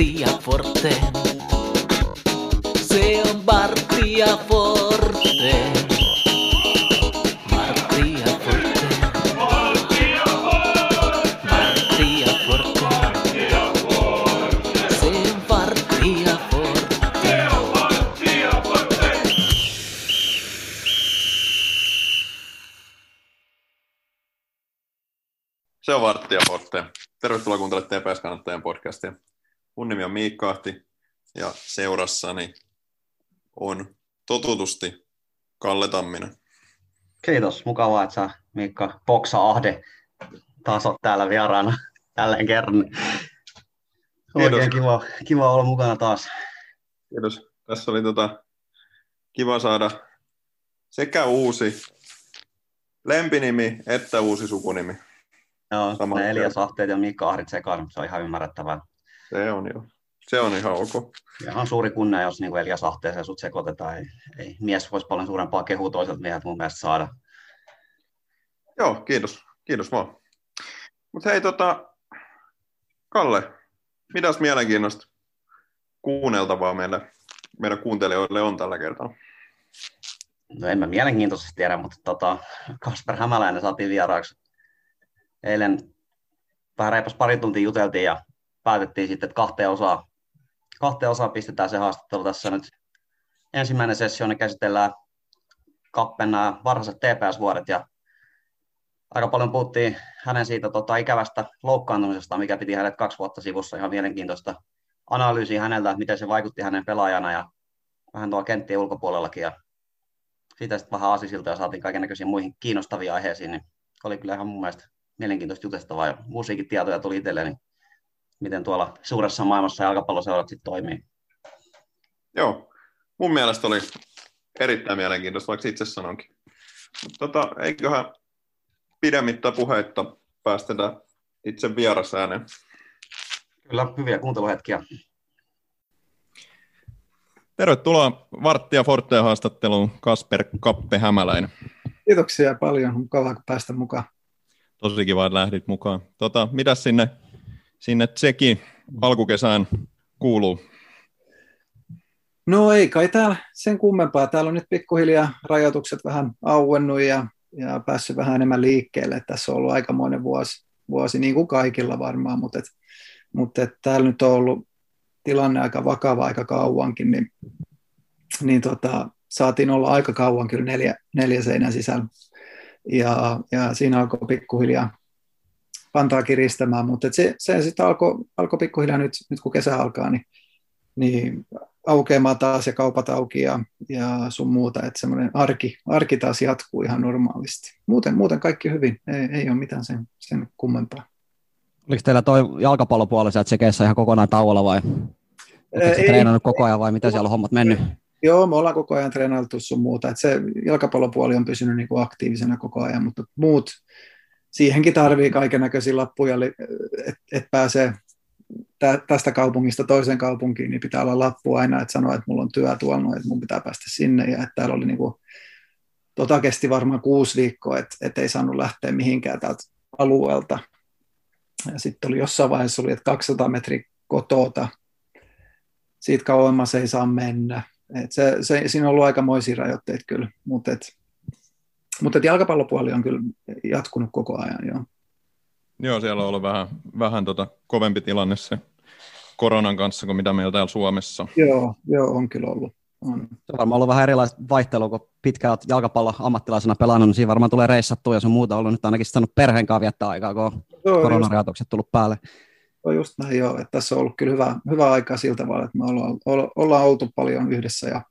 Vartti ja Forteen. Se on Vartti ja Forteen. Vartti ja Forteen. Vartti ja Forteen. Vartti ja Forteen. Se on Vartti ja Forteen. Se on Vartti ja Forteen. Se on Vartti ja Forteen. Tervetuloa kuuntelemaan TPS-kannattajien podcastia. Mun nimi on Miikka-ahti ja seurassani on totutusti Kalle Tamminen. Kiitos, mukavaa, että sä Miikka Poksa-ahde taas oot täällä vieraana tälleen kerran. Oikein kiva olla mukana taas. Kiitos. Tässä oli kiva saada sekä uusi lempinimi että uusi sukunimi. Joo, saman ne Elia Sahteet ja Miikka-ahdit sekaan, se on ihan ymmärrettävää. Se on jo. Se on ihan ok. Ihan suuri kunnia, jos niin kuin Elia Sahteeseen sut sekoitetaan. Ei mies voisi paljon suurempaa kehua toiselta mieheltä mun mielestä saada. Joo, kiitos. Kiitos vaan. Mutta hei, Kalle, mitäs mielenkiinnosta kuunneltavaa meidän kuuntelijoille on tällä kertaa? No en mä mielenkiintoisesti tiedä, mutta Kasper Hämäläinen saatiin vieraaksi. Eilen vähän reipas pari tuntia juteltiin ja päätettiin sitten, että kahteen osaan pistetään se haastattelu tässä nyt. Ensimmäinen sessio, niin käsitellään Kappen nämä varhaiset TPS-vuodet ja aika paljon puhuttiin hänen siitä ikävästä loukkaantumisesta, mikä piti hänet 2 vuotta sivussa. Ihan mielenkiintoista analyysiä häneltä, miten se vaikutti hänen pelaajana ja vähän tuolla kenttien ulkopuolellakin. Ja siitä sitten vähän asisilta ja saatiin kaikennäköisiä muihin kiinnostavia aiheisiin, niin oli kyllä ihan mun mielestä mielenkiintoista jutestavaa ja musiikkitietoja tuli itselleni, miten tuolla suuressa maailmassa jalkapalloseurat sitten toimii. Joo, mun mielestä oli erittäin mielenkiintoista, vaikka itse sanonkin. Eiköhän pidemmittä puheitta päästetä itse vieras ääneen. Kyllä, hyviä kuunteluhetkiä. Tervetuloa Vartti ja Forteen haastatteluun Kasper Kappe Hämäläinen. Kiitoksia paljon, mukavaa päästä mukaan. Tosi kiva, että lähdit mukaan. Mitäs sinne Tsekin alkukesään kuuluu? No ei kai täällä sen kummempaa. Täällä on nyt pikkuhiljaa rajoitukset vähän auennut ja päässyt vähän enemmän liikkeelle. Tässä on ollut aikamoinen vuosi niin kuin kaikilla varmaan, mutta täällä nyt on ollut tilanne aika vakava aika kauankin, niin saatiin olla aika kauan kyllä neljä seinän sisällä. Ja siinä alkoi pikkuhiljaa pantaa kiristämään, mutta se sitten alkoi pikkuhiljaa nyt kun kesä alkaa, niin aukeamaan taas ja kaupat auki ja sun muuta, että semmoinen arki taas jatkuu ihan normaalisti. Muuten kaikki hyvin, ei ole mitään sen kummempaa. Oliko teillä toi jalkapallopuoli sieltä Tsekissä ihan kokonaan tauolla vai? Oletko se treenannut koko ajan vai miten siellä on hommat mennyt? Joo, me ollaan koko ajan treenailtu sun muuta. Et se jalkapallopuoli on pysynyt niinku aktiivisena koko ajan, mutta muut, siihenkin tarvii kaikennäköisiä lappuja, että pääsee tästä kaupungista toiseen kaupunkiin, niin pitää olla lappu aina, että sanoo, että mulla on työ tuolla, että mun pitää päästä sinne. Ja että täällä oli niinku, kesti varmaan 6 viikkoa, että ei saanut lähteä mihinkään täältä alueelta. Ja sitten oli jossain vaiheessa, että 200 metriä kotota, siitä kauemmas ei saa mennä. Siinä on ollut aikamoisia rajoitteita kyllä, mutta jalkapallopuoli on kyllä jatkunut koko ajan. Joo, siellä on ollut vähän kovempi tilanne se koronan kanssa kuin mitä meillä täällä Suomessa. Joo, on kyllä ollut. On. Se on varmaan ollut vähän erilaista vaihtelua, kun pitkään olet jalkapallon ammattilaisena pelannut, niin siinä varmaan tulee reissattua ja sun muuta ollut nyt ainakin saanut perheen kanssa viettää aikaa, kun koronarajoitukset tullut päälle. No just näin joo, että tässä on ollut kyllä hyvä aikaa siltä tavalla, että me ollaan oltu paljon yhdessä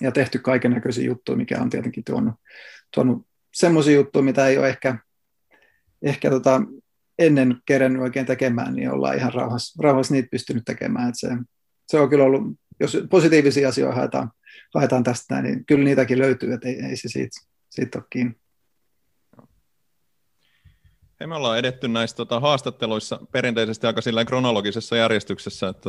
ja tehty kaikennäköisiä juttuja, mikä on tietenkin tuonut semmoisia juttuja, mitä ei ole ehkä ennen kerennyt oikein tekemään, niin ollaan ihan rauhassa niitä pystynyt tekemään. Että se on kyllä ollut, jos positiivisia asioita haetaan tästä näin, niin kyllä niitäkin löytyy, että ei se siitä ole kiinni. Me ollaan edetty näissä haastatteluissa perinteisesti aika sillä kronologisessa järjestyksessä, että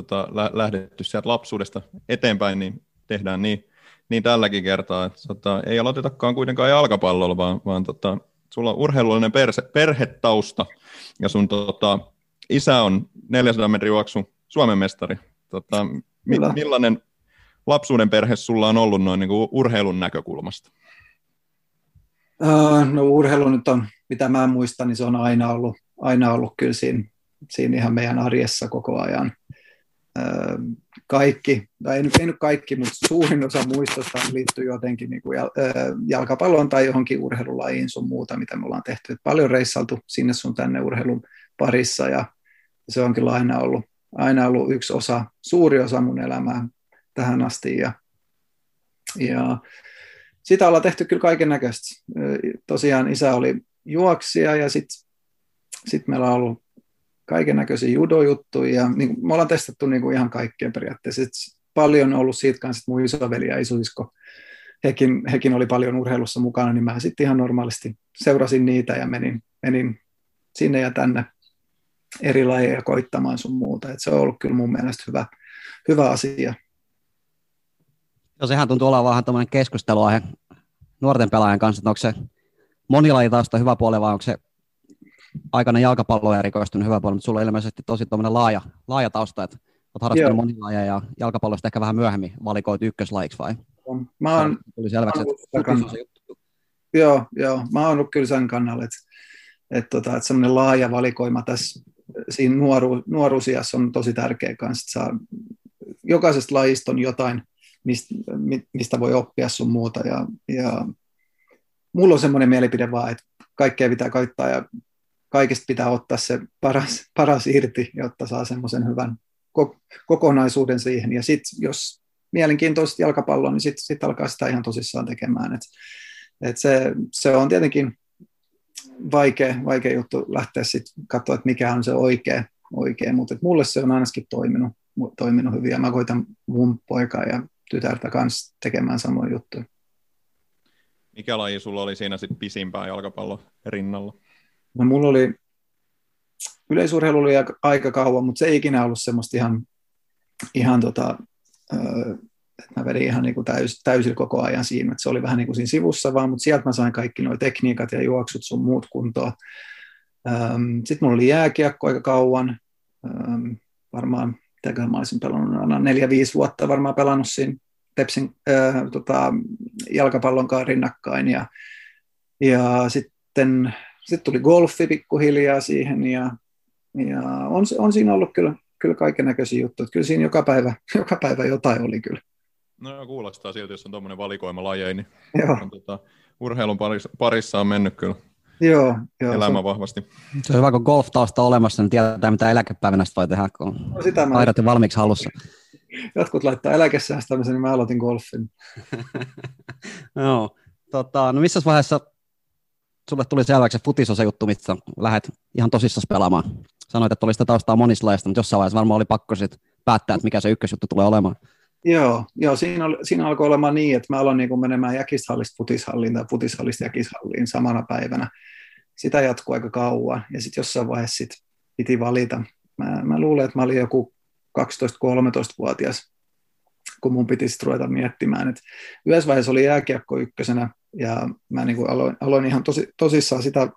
lähdetty sieltä lapsuudesta eteenpäin, niin tehdään niin tälläkin kertaa. Että, ei aloitetakaan kuitenkaan jalkapallolla, vaan sulla on urheilullinen perhetausta, ja sun isä on 400 metrin juoksu Suomen mestari. Millainen lapsuuden perhe sulla on ollut noin niin kuin urheilun näkökulmasta? No urheilu nyt on, mitä mä muistan, niin se on aina ollut kyllä siinä ihan meidän arjessa koko ajan. Kaikki, tai ei nyt kaikki, mutta suurin osa muistosta liittyy jotenkin niin kuin jalkapalloon tai johonkin urheilulajiin sun muuta, mitä me ollaan tehty. Paljon reissaltu sinne sun tänne urheilun parissa ja se on kyllä aina ollut yksi osa, suuri osa mun elämää tähän asti ja sitä ollaan tehty kyllä kaiken näköisesti. Tosiaan isä oli juoksija ja sit meillä on ollut kaiken näköisiä judojuttuja ja niin kuin, me ollaan testattu niin kuin ihan kaikkea periaatteessa. Sitten paljon on ollut siitä kanssa mun isoveli ja isoisko. Hekin oli paljon urheilussa mukana, niin mä sitten ihan normaalisti seurasin niitä ja menin sinne ja tänne eri lajeja koittamaan sun muuta. Et se on ollut kyllä mun mielestä hyvä asia. Joo, sehän tuntuu olla vähän tämmöinen keskusteluaihe nuorten pelaajan kanssa, että onko se monilajitausta hyvä puoli vai onko se aikana jalkapalloon erikoistunut hyvä puoli, mutta sulla on ilmeisesti tosi tuommoinen laaja tausta, että olet harrastanut monilajeja ja jalkapallosta ehkä vähän myöhemmin valikoit ykköslajiksi vai? Mä oon ollut kyllä sen kannalla, että semmoinen laaja valikoima tässä siinä nuoruusiassa on tosi tärkeä kanssa, että jokaisesta lajista on jotain, mistä voi oppia sun muuta ja mulla on semmoinen mielipide vaan, että kaikkea pitää koittaa ja kaikista pitää ottaa se paras irti, jotta saa semmoisen hyvän kokonaisuuden siihen ja sitten jos mielenkiintoista jalkapalloa, niin sit alkaa sitä ihan tosissaan tekemään, et se on tietenkin vaikea juttu lähteä sitten katsoa, että mikä on se oikea, mutta mulle se on ainakin toiminut hyvin ja mä koitan mun poikaa ja tytärtä kanssa tekemään samoja juttuja. Mikä laji sulla oli siinä sitten pisimpään jalkapallon rinnalla? No mulla oli yleisurheilu oli aika kauan, mutta se ei ikinä ollut semmoista ihan että mä vedin ihan niinku täysillä koko ajan siinä, että se oli vähän niinku siinä sivussa vaan, mutta sieltä mä sain kaikki nuo tekniikat ja juoksut sun muut kuntoon. Sitten mulla oli jääkiekko aika kauan, varmaan mitäköhän mä olisin pelannut, 4-5 vuotta varmaan pelannut siinä Tepsin jalkapallonkaan rinnakkain ja sitten tuli golfi pikkuhiljaa siihen ja on siinä ollut kyllä kaikennäköisiä juttuja. Kyllä siinä joka päivä jotain oli kyllä. No kuulostaa siltä, jos on tuommoinen valikoima lajeja, niin urheilun parissa on mennyt kyllä. Joo, elämä se vahvasti. Se on hyvä, kun golf-tausta on olemassa, niin tietää, mitä eläkepäivänä sitä voi tehdä, kun aidat jo valmiiksi halussa. Jotkut laittaa eläkesäästämisen, niin mä aloitin golfin. No missä vaiheessa sulle tuli selväksi, että futis on se juttu, mistä lähdet ihan tosissaan pelaamaan? Sanoit, että oli sitä taustaa monissa lajeista, mutta jossain vaiheessa varmaan oli pakko sit päättää, että mikä se ykkösjuttu tulee olemaan. Joo, siinä alkoi olemaan niin, että mä aloin niin kuin menemään jäkishallista futishalliin tai futishallista jäkishalliin samana päivänä. Sitä jatkuu aika kauan ja sitten jossain vaiheessa piti valita. Mä luulen, että mä olin joku 12-13-vuotias, kun mun piti sitten ruveta miettimään. Et yhdessä vaiheessa oli jääkiekko ykkösenä ja mä niin kuin aloin ihan tosissaan sitä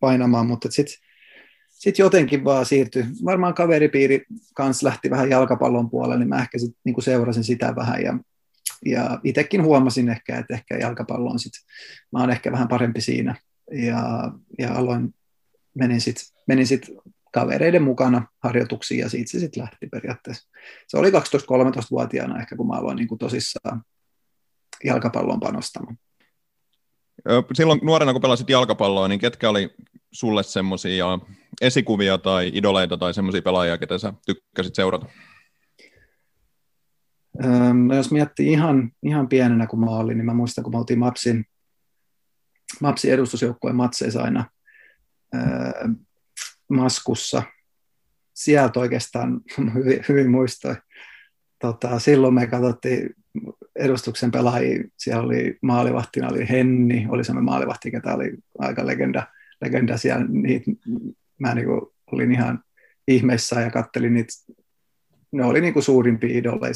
painamaan, mutta sitten jotenkin vaan siirtyi, varmaan kaveripiiri kanssa lähti vähän jalkapallon puolelle, niin mä ehkä sit niinku seurasin sitä vähän ja itsekin huomasin ehkä, että ehkä jalkapallo on sitten, mä oon ehkä vähän parempi siinä ja menin sitten kavereiden mukana harjoituksiin ja siitä se sitten lähti periaatteessa. Se oli 12-13-vuotiaana ehkä, kun mä aloin niinku tosissaan jalkapalloon panostamaan. Silloin nuorena, kun pelasit jalkapalloa, niin ketkä oli sulle semmoisia esikuvia tai idoleita tai semmoisia pelaajia, ketä sä tykkäsit seurata? No jos miettii ihan pienenä, kun mä olin, niin mä muistan, kun mä oltiin MAPSin edustusjoukkueen matseissa aina Maskussa. Sieltä oikeastaan hyvin muistoin. Silloin me katsottiin edustuksen pelaajia. Siellä oli maalivahtina, oli Henni, oli semmoinen maalivahti, ketä oli aika legenda siellä. Niitä, mä niinku olin ihan ihmeissään ja kattelin niitä. Ne oli niinku suurimpia idoleja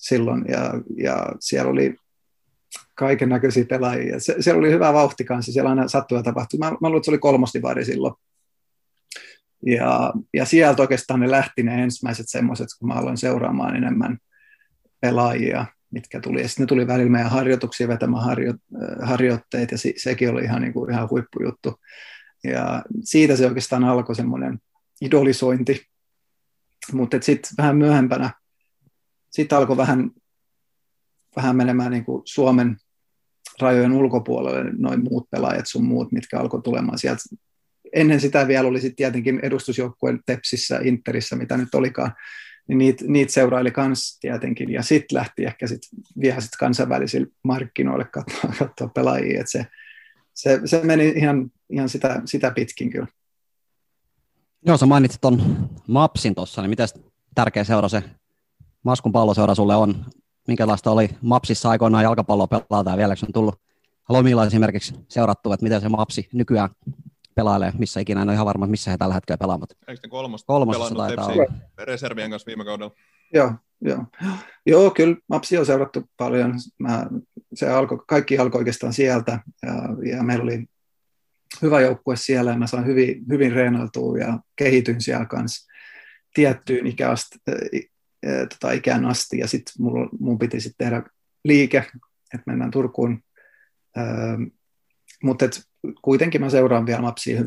silloin ja siellä oli kaiken näköisiä pelaajia. Siellä oli hyvä vauhti kanssa, siellä aina sattui ja tapahtui. Mä luulen, että se oli kolmosdivari silloin. Ja sieltä oikeastaan ne lähti ne ensimmäiset semmoiset, kun mä aloin seuraamaan enemmän pelaajia, mitkä tuli. Ja sitten ne tuli välillä meidän harjoituksia vetämään harjoitteet, ja sekin oli ihan, niin kuin, ihan huippujuttu. Ja siitä se oikeastaan alkoi semmoinen idolisointi. Mutta sitten vähän myöhempänä, sitten alkoi vähän menemään niin kuin Suomen rajojen ulkopuolelle noin muut pelaajat sun muut, mitkä alkoi tulemaan sieltä. Ennen sitä vielä oli sitten tietenkin edustusjoukkueen Tepsissä, Interissä, mitä nyt olikaan, niin niitä seuraili kans tietenkin. Ja sitten lähti ehkä vielä kansainvälisille markkinoille katsoa pelaajia. Et se meni ihan sitä pitkin kyllä. Joo, sä mainitsit ton MAPSin tuossa, niin mitäs tärkeä seura se Maskun palloseura sulle on? Minkälaista oli MAPSissa aikoinaan jalkapalloa pelata ja vieläkö on tullut lomilla esimerkiksi seurattua, että miten se MAPSi nykyään pelailee, missä ikinä en ole ihan varma, missä he tällä hetkellä pelaavat. Eikö ne kolmosessa taitaa olla? Reservien kanssa viime kaudella. Joo, kyllä MAPSia on seurattu paljon. Kaikki alkoi oikeastaan sieltä ja meillä oli hyvä joukkue siellä ja mä sain hyvin reenailtua ja kehityin siellä kanssa tiettyyn ikään asti ja sitten mun piti sitten tehdä liike, että mennään Turkuun, mutta kuitenkin mä seuraan vielä MAPSia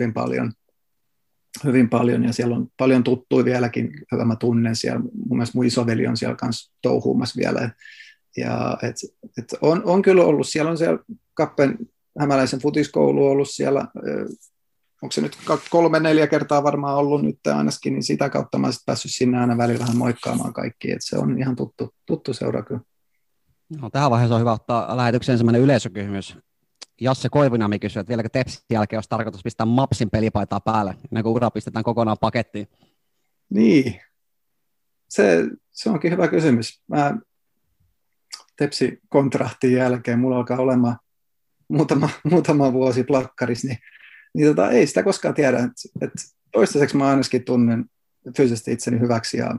hyvin paljon ja siellä on paljon tuttuja vieläkin, joita mä tunnen siellä, mun mielestä mun isoveli on siellä kanssa touhuumassa vielä ja on kyllä ollut, siellä on siellä Kappen Hämäläisen futiskoulu on ollut siellä, onko se nyt 3-4 kertaa varmaan ollut nyt ainakin, niin sitä kautta mä sitten päässyt sinne aina välillä vähän moikkaamaan kaikki, että se on ihan tuttu seura kyllä. No, tähän vaiheessa on hyvä ottaa lähetyksen ensimmäinen yleisökysymys. Jasse Koivunami kysyy, että vieläkö Tepsin jälkeen olisi tarkoitus pistää MAPSin pelipaitaa päälle, ennen kuin ura pistetään kokonaan pakettiin? Niin, se onkin hyvä kysymys. Mä Tepsin kontraktin jälkeen mulla alkaa olemaan muutama vuosi plakkarissa, niin ei sitä koskaan tiedä. Et toistaiseksi mä ainakin tunnen fyysisesti itseni hyväksi ja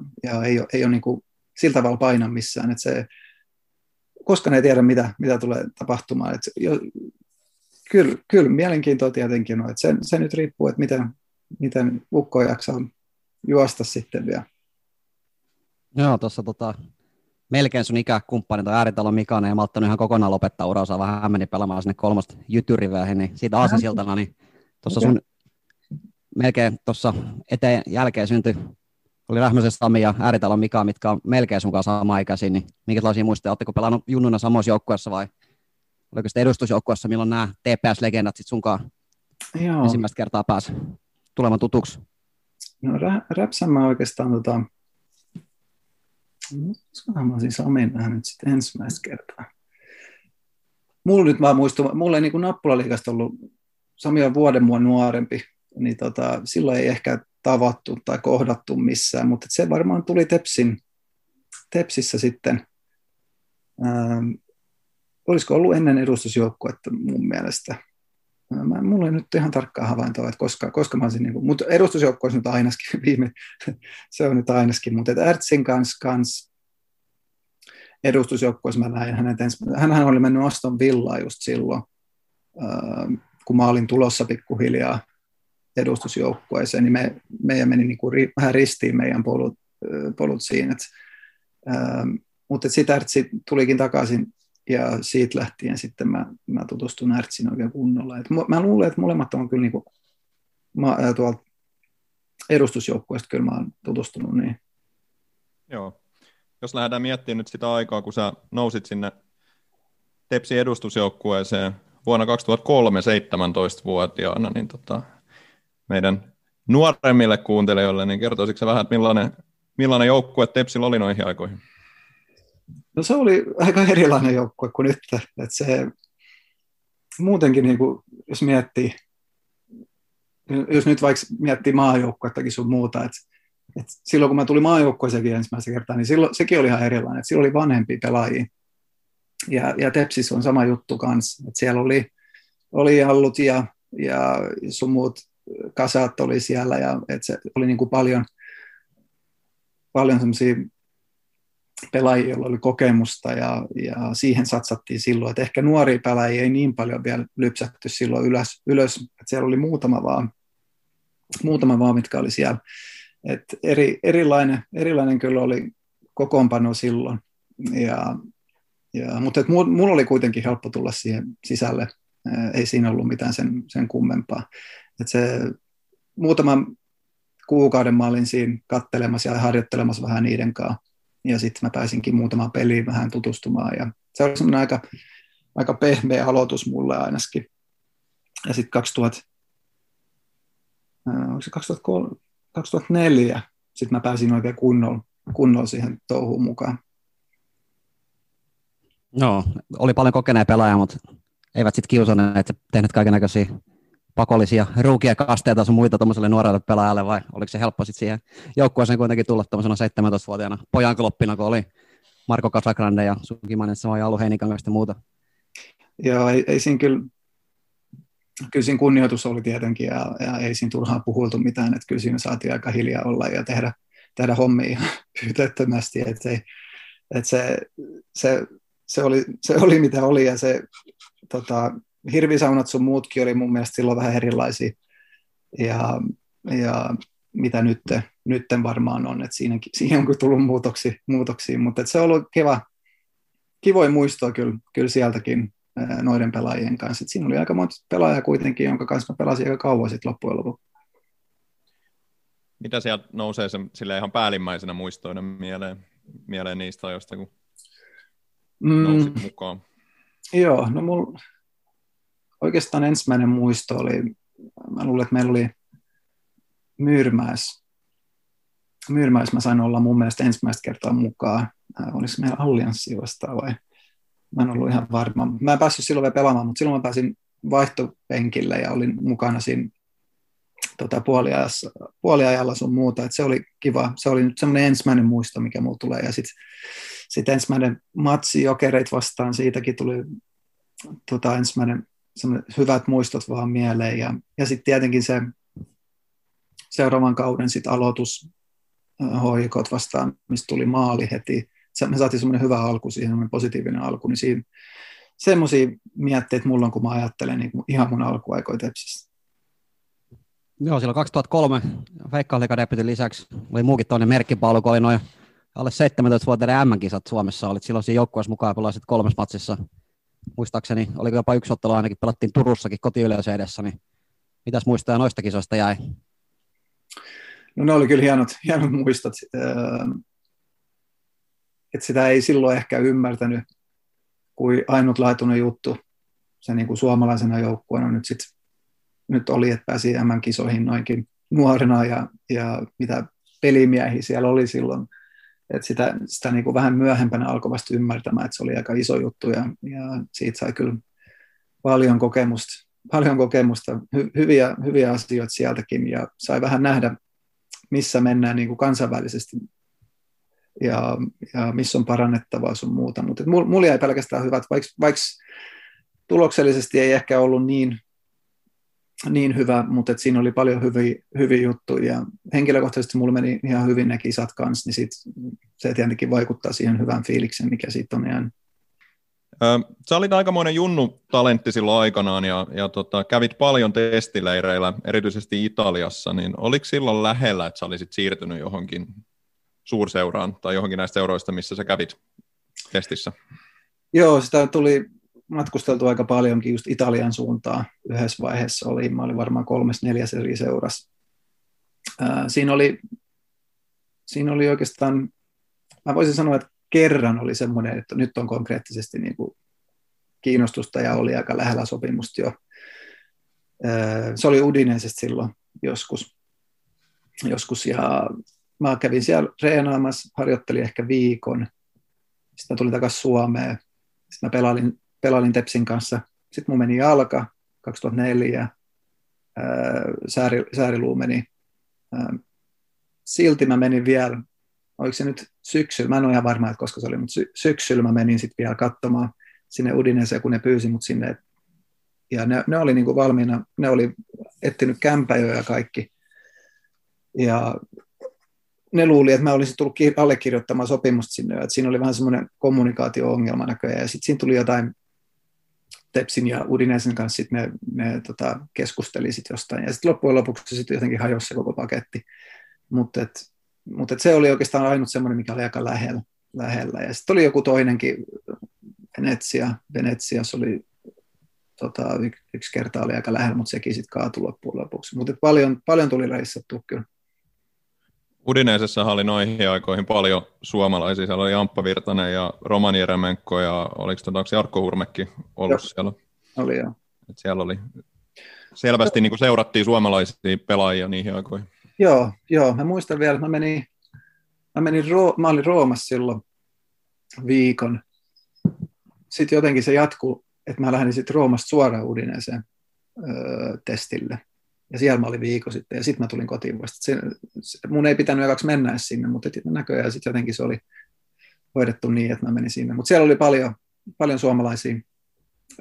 ei ole niin kuin sillä tavalla paina missään. Koskaan ei tiedä, mitä tulee tapahtumaan. Kyllä mielenkiintoa tietenkin on. Se nyt riippuu, että miten ukko jaksaa juosta sitten vielä. Joo, tuossa melkein sun ikäkumppani toi Ääritalon Mika ei malttanut ihan kokonaan lopettaa uransa, vähän hän meni pelaamaan sinne kolmosta jytyriväähän, niin siitä aasinsiltana, niin tuossa sun melkein tuossa eteen jälkeen syntyi, oli Rähmösen Sami ja Ääritalon Mika, mitkä on melkein sun kanssa samaikäisiä, niin minkälaisia muisteja, ootteko pelannut junnuna samoissa joukkueessa vai oliko sitten edustusjoukkueessa, milloin nämä TPS-legendat sitten sunkaan ensimmäistä kertaa pääsi tulemaan tutuksi? No Räpsän mä oikeastaan mä olisin Samin nähnyt sitten ensimmäistä kertaa. Mulla ei niin nappulaliikasta ollut, Sami on vuoden mua nuorempi, niin silloin ei ehkä tavattu tai kohdattu missään, mutta se varmaan tuli Tepsissä sitten. Olisiko ollut ennen edustusjoukkuetta mun mielestä? Mulla ei nyt ihan tarkkaa havaintoa, että koska mä olisin, niin mutta edustusjoukko olisi nyt ainakin viime, se on nyt ainakin, mutta Ertsin kanssa edustusjoukkoissa mä näin hänet hänhän oli mennyt Aston Villaan just silloin, kun mä olin tulossa pikkuhiljaa edustusjoukkueeseen, niin meidän meni niin kuin vähän ristiin meidän polut siinä, mutta sitten Ertsi tulikin takaisin. Ja siitä lähtien sitten mä tutustun Ertsin oikein kunnolla. Mä luulen, että molemmat on kyllä niinku, tuolta edustusjoukkueesta kyllä mä oon tutustunut niin. Joo. Jos lähdetään miettimään nyt sitä aikaa, kun sä nousit sinne Tepsin edustusjoukkueeseen vuonna 2003 17-vuotiaana, niin meidän nuoremmille kuuntelijoille, niin kertoisitko sä vähän, että millainen joukkue Tepsillä oli noihin aikoihin? No se oli aika erilainen joukkue kuin nyt, että se muutenkin, niin kuin, jos nyt vaikka miettii maajoukkuettakin sun muuta, että silloin kun mä tulin maajoukkueeseenkin ensimmäistä kertaa, niin silloin, sekin oli ihan erilainen, että silloin oli vanhempia pelaajia ja Tepsissä on sama juttu kanssa, että siellä oli hallut ja sun muut kasat oli siellä ja että se oli niin kuin paljon semmoisia pelaajia, joilla oli kokemusta ja siihen satsattiin silloin, että ehkä nuoria pelaajia ei niin paljon vielä lypsätty silloin ylös. Että siellä oli muutama vaan muutama vaan, mitkä oli siellä. Et erilainen kyllä oli kokoonpano silloin. Mutta mulla oli kuitenkin helppo tulla siihen sisälle. Ei siinä ollut mitään sen kummempaa. Et se, muutaman kuukauden mä olin siinä kattelemassa ja harjoittelemassa vähän niiden kanssa. Ja sitten mä pääsinkin muutamaan peliin vähän tutustumaan. Ja se oli semmoinen aika pehmeä aloitus mulle ainakin. Ja sitten 2004 sitten mä pääsin oikein kunnolla siihen touhuun mukaan. Joo, oli paljon kokeneen pelaaja, mutta eivät sitten kiusanneet, tehneet kaikennäköisiä pakollisia ruukia, kasteita sun muita tuommoiselle nuorelle pelaajalle, vai oliko se helppo sitten siihen joukkueeseen kuitenkin tulla tuommoisena 17-vuotiaana pojankloppina, kun oli Marko Casagrande ja Sukimanen, sama ja ollut Heinikangasta ja muuta? Joo, ei siinä kyllä siinä kunnioitus oli tietenkin, ja ei siinä turhaan puhultu mitään, että kyllä siinä saatiin aika hiljaa olla ja tehdä hommia pyytättömästi, että se oli mitä oli, ja se hirvisaunat sun muutkin oli mun mielestä silloin vähän erilaisia, ja mitä nytten varmaan on, että siihen on tullut muutoksia, mutta se on ollut kivoja muistoa kyllä sieltäkin noiden pelaajien kanssa. Et siinä oli aika monta pelaajaa kuitenkin, jonka kanssa mä pelasin aika kauan sitten loppujen lopuksi. Mitä sieltä nousee sille ihan päällimmäisenä muistoina mieleen niistä ajoista, kun nousit mukaan? Joo, no mulla oikeastaan ensimmäinen muisto oli, mä luulen, että meillä oli Myyrmäis mä sain olla mun mielestä ensimmäistä kertaa mukaan. Oliko meillä Allianssi vastaan vai? Mä en ollut ihan varma. Mä en päässyt silloin vielä pelaamaan, mutta silloin mä pääsin vaihtopenkille ja olin mukana siinä puoliajalla sun muuta. Et se oli kiva. Se oli nyt semmoinen ensimmäinen muisto, mikä mulla tulee. Ja sitten ensimmäinen matsi Jokereit vastaan, siitäkin tuli ensimmäinen hyvät muistot vaan mieleen. Ja sitten tietenkin se seuraavan kauden sit aloitus HJK vastaan, mistä tuli maali heti. Me saatiin semmoinen hyvä alku siihen, semmoinen positiivinen alku, niin siinä semmoisia mietteitä mulla on, kun mä ajattelen niin ihan mun alkuaikoja Tepsissä. Joo, silloin 2003 Veikkausliigadebutin lisäksi oli muukin toinen merkkipaalu, kun oli noin alle 17-vuotiaiden MM-kisat Suomessa. Olit silloin siinä joukkueessa mukaan ja pelasit kolmessa matsissa. Muistaakseni, oliko jopa yksi ottelu ainakin, pelattiin Turussakin kotiyleisö edessä, niin mitäs muistoja noista kisoista jäi? No ne oli kyllä hienot muistot. Että sitä ei silloin ehkä ymmärtänyt, kuin ainutlaatuinen juttu se niin kuin suomalaisena joukkueena nyt oli, että pääsi MM-kisoihin noinkin nuorena ja mitä pelimiehiä siellä oli silloin. Että sitä niin kuin vähän myöhempänä alkoi vasta ymmärtämään, että se oli aika iso juttu ja siitä sai kyllä paljon kokemusta hyviä asioita sieltäkin ja sai vähän nähdä, missä mennään niin kuin kansainvälisesti. Ja missä on parannettavaa sun muuta, mutta mulla jäi pelkästään hyvät, vaikka tuloksellisesti ei ehkä ollut niin hyvä, mutta et siinä oli paljon hyviä juttuja ja henkilökohtaisesti mulla meni ihan hyvin ne kisat kanssa, niin sit se tietenkin vaikuttaa siihen hyvään fiilikseen, mikä siitä on jäänyt. Sä olit aikamoinen junnu-talentti silloin aikanaan ja kävit paljon testileireillä, erityisesti Italiassa, niin oliko silloin lähellä, että sä olisit siirtynyt johonkin suurseuraan tai johonkin näistä seuroista, missä sä kävit testissä? Joo, sitä tuli matkusteltu aika paljonkin just Italian suuntaan. Yhdessä vaiheessa mä olin varmaan 3-4 eri seurassa. Siinä oli oikeastaan, mä voisin sanoa, että kerran oli semmoinen, että nyt on konkreettisesti niin kuin kiinnostusta ja oli aika lähellä sopimusta jo. Se oli Udinesesta silloin joskus ja mä kävin siellä treenaamassa, harjoittelin ehkä viikon, sitten mä tulin takaisin Suomeen, sitten mä pelailin Tepsin kanssa, sitten mun meni jalka 2004, sääriluu meni, silti mä menin vielä, oliko se nyt syksyllä, mä en ole ihan varma, että koska se oli, mutta syksyllä mä menin sitten vielä katsomaan sinne Udineseen, kun ne pyysi mut sinne, ja ne oli niinku valmiina, ne oli etsinyt kämpäjä ja kaikki, ja ne luuli, että mä olisin tullut allekirjoittamaan sopimusta sinne, että siinä oli vähän semmoinen kommunikaatio-ongelma näköjään, ja sitten siinä tuli jotain Tepsin ja Udinesen kanssa sit ne keskusteli sit jostain. Ja sitten loppujen lopuksi sit jotenkin hajosi se koko paketti. Mutta se oli oikeastaan ainut semmoinen, mikä oli aika lähellä. Ja sitten oli joku toinenkin, Venetsiassa oli yksi kerta oli aika lähellä, mutta sekin sitten kaatui loppujen lopuksi. Mutta paljon tuli reissattua kyllä. Udinesessahan oli noihin aikoihin paljon suomalaisia. Siellä oli Amppavirtanen ja Roman Eremenko ja onko Jarkko Hurmekki ollut siellä? Oli joo. Et siellä oli selvästi niin kuin seurattiin suomalaisia pelaajia niihin aikoihin. Joo. Mä muistan vielä, että mä olin Roomassa silloin viikon. Sitten jotenkin se jatkuu, että mä lähdin sitten Roomasta suoraan Udineseen testille. Ja siellä mä olin viikko sitten, ja sitten mä tulin kotiin vasta. Mun ei pitänyt jakaksi mennä sinne, mutta näköjään sitten jotenkin se oli hoidettu niin, että mä menin sinne. Mutta siellä oli paljon suomalaisia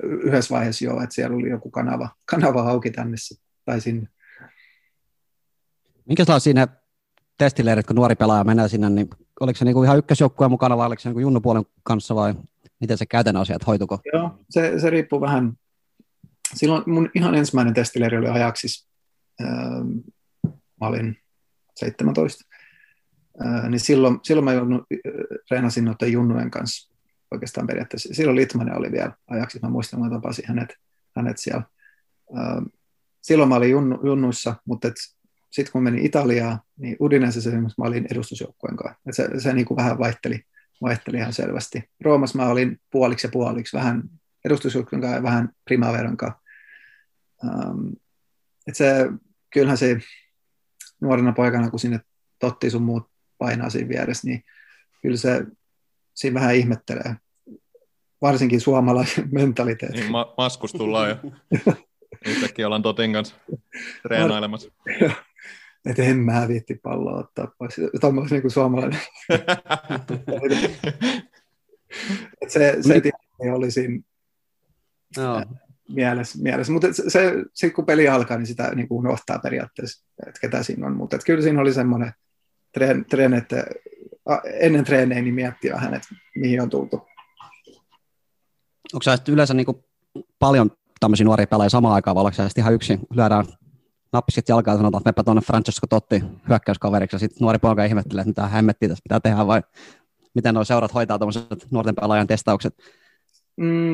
yhdessä vaiheessa jo, että siellä oli joku kanava auki tänne tai sinne. Minkälaista siinä testileirit, kun nuori pelaaja menee sinne, niin oliko se niinku ihan ykkösjoukkueen mukana vai oliko se niinku junnupuolen kanssa vai miten se käytännön asiat hoituko? Joo, se riippuu vähän. Silloin mun ihan ensimmäinen testileiri oli Ajaxissa. Mä olin 17, niin silloin mä treenasin noiden junnujen kanssa oikeastaan periaatteessa. Silloin Litmanen oli vielä Ajaxissa, mä muistan, mä tapasin hänet siellä. Silloin mä olin junnuissa, mutta sitten kun menin Italiaan, niin Udinesessa mä olin edustusjoukkueen kanssa. Et se niin kuin vähän vaihteli ihan selvästi. Roomassa mä olin puoliksi ja puoliksi, vähän edustusjoukkueen kanssa ja vähän Primaveran kanssa. Kyllähän se nuorena poikana, kun sinne Totti sun muut painaa siinä vieressä, niin kyllä se siinä vähän ihmettelee. Varsinkin suomalaisen mentaliteetin. Niin, Maskus tullaan jo. Yhtäkkiä ollaan Totin kanssa treenailemassa. Että en mä viitti palloa ottaa pois. Tommoisi niin kuin suomalainen. Se tilanne oli siinä. No. Mielessä. Mutta se, kun peli alkaa, niin sitä niin kuin unohtaa periaatteessa, että ketä siinä on. Mutta kyllä siinä oli semmoinen treeni, että ennen treenejä niin miettii vähän, että mihin on tultu. Onko sä yleensä niin kuin paljon tämmöisiä nuoria pelaajia samaan aikaan, vai oliko sä ihan yksin? Lyödään nappiset jalkaan ja sanotaan, että meppä tuonne Francesco Totti hyökkäyskaveriksi, ja sitten nuori poika ihmettelee, että mitä hämmettiin tässä pitää tehdä, vai miten nuo seurat hoitaa tuommoiset nuorten pelaajien testaukset?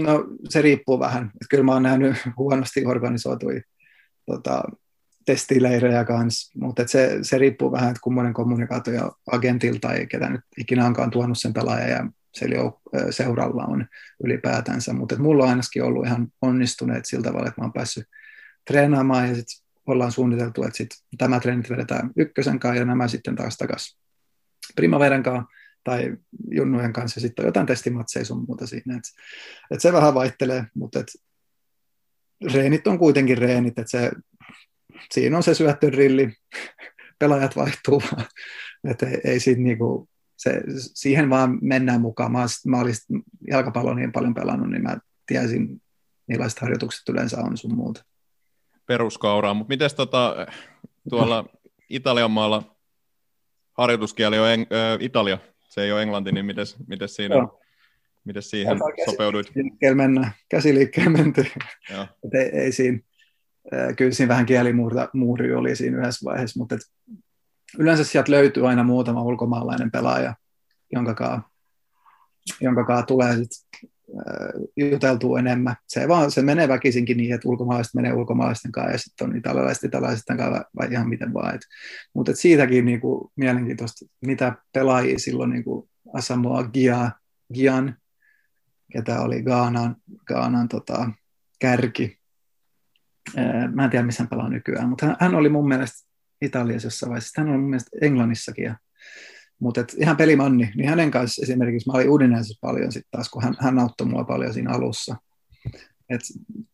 No se riippuu vähän. Et kyllä mä oon nähnyt huonosti organisoituja testileirejä kanssa, mutta se riippuu vähän, että kummoinen kommunikaatio agentilta tai ketä nyt ikinä onkaan tuonut sen pelaajan ja seuralla on ylipäätänsä. Mutta mulla on ainakin ollut ihan onnistuneet sillä tavalla, että mä oon päässyt treenaamaan ja sitten ollaan suunniteltu, että sit tämä treenit vedetään ykkösen kanssa ja nämä sitten taas takaisin Primaveran kanssa tai junnujen kanssa, ja sitten on jotain testimatseja sun muuta siinä. Et se vähän vaihtelee, mutta reenit on kuitenkin reenit. Siinä on se syöttödrilli, pelaajat vaihtuu vaan. Ei siitä niinku, siihen vaan mennään mukaan. Mä olin jalkapalloa niin paljon pelannut, niin mä tiesin, millaiset harjoitukset yleensä on sun muuta. Peruskauraa, mutta mites tuolla Italian maalla harjoituskieli on Italia? Se ei ole englanti, niin mites siihen sopeuduit? Käsiliikkeelle mentiin. Ei siinä, kyllä siinä vähän kielimuuri oli siinä yhdessä vaiheessa, mutta yleensä sieltä löytyy aina muutama ulkomaalainen pelaaja, jonka tulee sitten juteltua enemmän. Se menee väkisinkin niin, että ulkomaalaiset menee ulkomaalaisten kanssa ja sitten on italialaiset kanssa vai ihan miten vaan. Mutta siitäkin niinku mielenkiintoista, mitä pelaajia silloin niinku Asamoah Gyan, ketä oli Ghanan kärki. Mä en tiedä, missä hän pelaa nykyään, mutta hän oli mun mielestä Italiassa jossain vaiheessa. Hän oli mun mielestä Englannissakin ja mutta ihan pelimanni, niin hänen kanssa esimerkiksi, mä olin Udinesessa paljon sitten taas, kun hän auttoi mua paljon siinä alussa. Että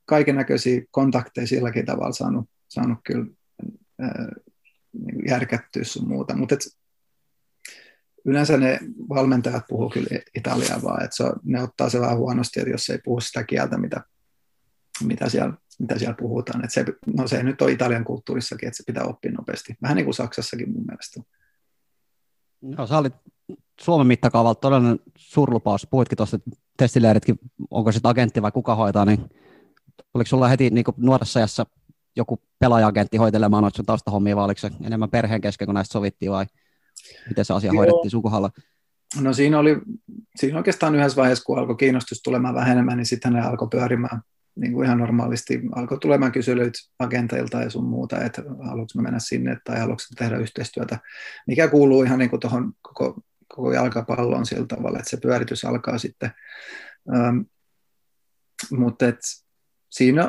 kaikennäköisiä kontakteja silläkin tavalla saanut kyllä järkättyä sun muuta. Mutta yleensä ne valmentajat puhuu kyllä italiaa vaan, että ne ottaa se vähän huonosti, että jos ei puhu sitä kieltä, mitä siellä puhutaan. Et se nyt on Italian kulttuurissakin, että se pitää oppia nopeasti. Vähän niin kuin Saksassakin mun mielestä. No, sä olit Suomen mittakaavalla todellinen suurlupaus. Puhuitkin tuosta testileiritkin, onko sitten agentti vai kuka hoitaa, niin Oliko sulla heti niin nuoressa ajassa joku pelaaja-agentti hoitelemaan noita sun taustahommia, vai oliko se enemmän perheen kesken, kun näistä sovittiin, vai miten se asia hoidettiin sun kohdalla? No siinä oikeastaan yhdessä vaiheessa, kun alkoi kiinnostus tulemaan vähenemään, niin sitten ne alkoi pyörimään niin kuin ihan normaalisti. Alkoi tulemaan kyselyitä agenteilta ja sun muuta, että haluatko mä mennä sinne tai haluatko tehdä yhteistyötä, mikä kuuluu ihan niin kuin tuohon koko jalkapalloon sillä tavalla, että se pyöritys alkaa sitten. Mutta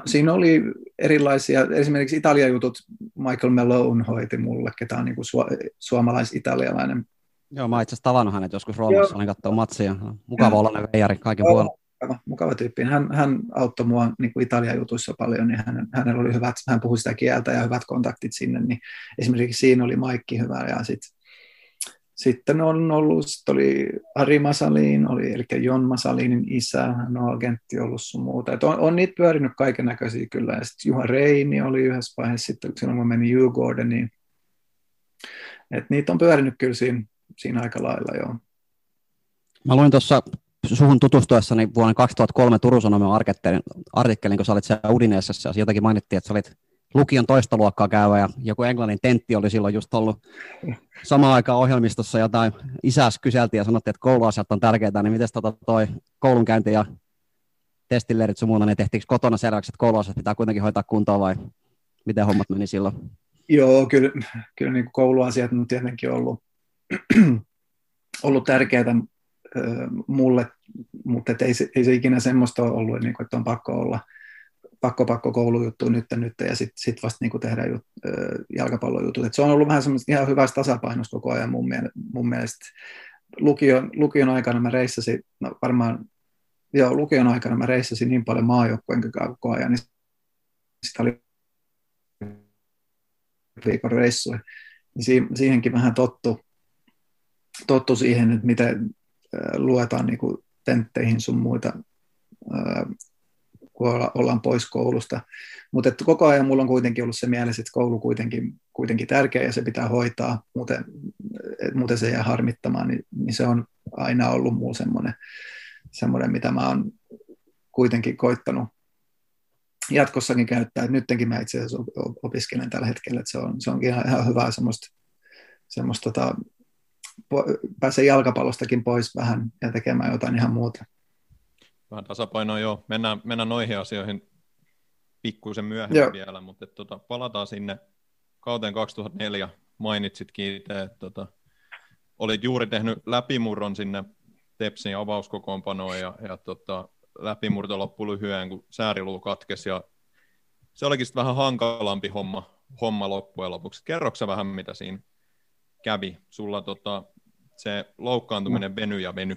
siinä oli erilaisia, esimerkiksi Italia-jutut Michael Malone hoiti mulle, ketä on niin kuin suomalais-italialainen. Joo, mä itse asiassa tavannut hänet joskus Roomassa, olin katsoa matsia. Mukava olla veijari kaiken puolella. Mukava tyyppi. Hän auttoi mua niin kuin Italia-jutuissa paljon, niin hänellä oli hyvät, hän puhui sitä kieltä ja hyvät kontaktit sinne, niin esimerkiksi siinä oli Maikki hyvä, ja sitten on ollut, oli Ari Masalin, eli Jon Masalinin isä, hän on agentti ollut sun muuta. On niitä pyörinyt kaiken näköisiä kyllä. Ja sitten Juha Reini oli yhdessä vaiheessa sitten, silloin kun meni U-Gordeniin. Et niitä on pyörinyt kyllä siinä aika lailla, joo. Mä luin tuossa suhun tutustuessani vuonna 2003 Turun Sanomien artikkelin, kun sä olit siellä Udinesessa. Jotakin mainittiin, että sä olit lukion toista luokkaa käyvä, ja joku englannin tentti oli silloin just ollut samaan aikaan ohjelmistossa, jotain isäs kyseltiin ja sanottiin, että kouluasiat on tärkeitä, niin miten toi koulunkäynti ja testileirit sun muuta, niin tehtiinkö kotona selväksi, että kouluasiat pitää kuitenkin hoitaa kuntoon, vai miten hommat meni silloin? Joo, kyllä niin kouluasiat on tietenkin ollut tärkeätä mulle, mutta ei se ikinä semmoista ole ollut, niin kuin, että on pakko olla pakko koulujuttuun nyt ja sitten vasta niin tehdä jalkapallojutut. Et se on ollut vähän semmoista ihan hyvästä tasapainosta koko ajan mun mielestä. Lukion aikana mä reissasin, niin paljon maajoukkueen koko ajan, niin sitä oli viikon reissui. Niin siihenkin vähän tottu siihen, että miten luetaan niin kuin tentteihin sun muita kun ollaan pois koulusta. Mutta koko ajan mulla on kuitenkin ollut se mielessä, että koulu kuitenkin tärkeä ja se pitää hoitaa, muuten se jää harmittamaan, niin se on aina ollut mulla semmoinen, mitä mä oon kuitenkin koittanut jatkossakin käyttää. Et nyttenkin mä itse asiassa opiskelen tällä hetkellä, että se onkin ihan hyvää semmoista pääsee jalkapallostakin pois vähän ja tekemään jotain ihan muuta. Vähän tasapainoa, joo. Mennään noihin asioihin pikkuisen myöhemmin vielä, mutta palataan sinne kauteen 2004. Mainitsitkin itse, että olit juuri tehnyt läpimurron sinne Tepsin avauskokoonpanoon ja läpimurto loppui lyhyen, kun sääriluu katkesi. Ja se olikin sitten vähän hankalampi homma loppujen lopuksi. Kerroksä vähän, mitä siinä kävi? Sulla se loukkaantuminen venyi ja venyi.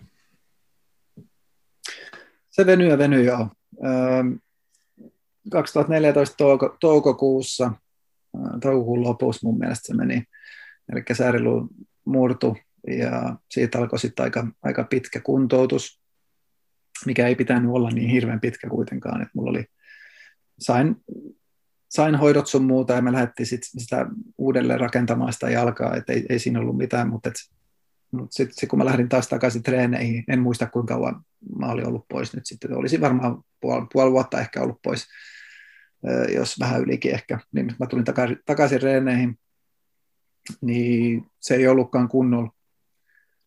Se venyi, joo. 2014 toukokuussa, toukokuun lopussa mun mielestä se meni, eli sääriluu murtu, ja siitä alkoi sitten aika pitkä kuntoutus, mikä ei pitänyt olla niin hirveän pitkä kuitenkaan, että mulla oli, sain hoidot sun muuta, ja me lähdettiin sitten sitä uudelleen rakentamaan sitä jalkaa, että ei siinä ollut mitään, mutta sitten kun mä lähdin taas takaisin treeneihin, en muista kuinka kauan mä olin ollut pois nyt sitten. Olisin varmaan puoli vuotta ehkä ollut pois, jos vähän ylikin ehkä. Niin mä tulin takaisin treeneihin, niin se ei ollutkaan kunnolla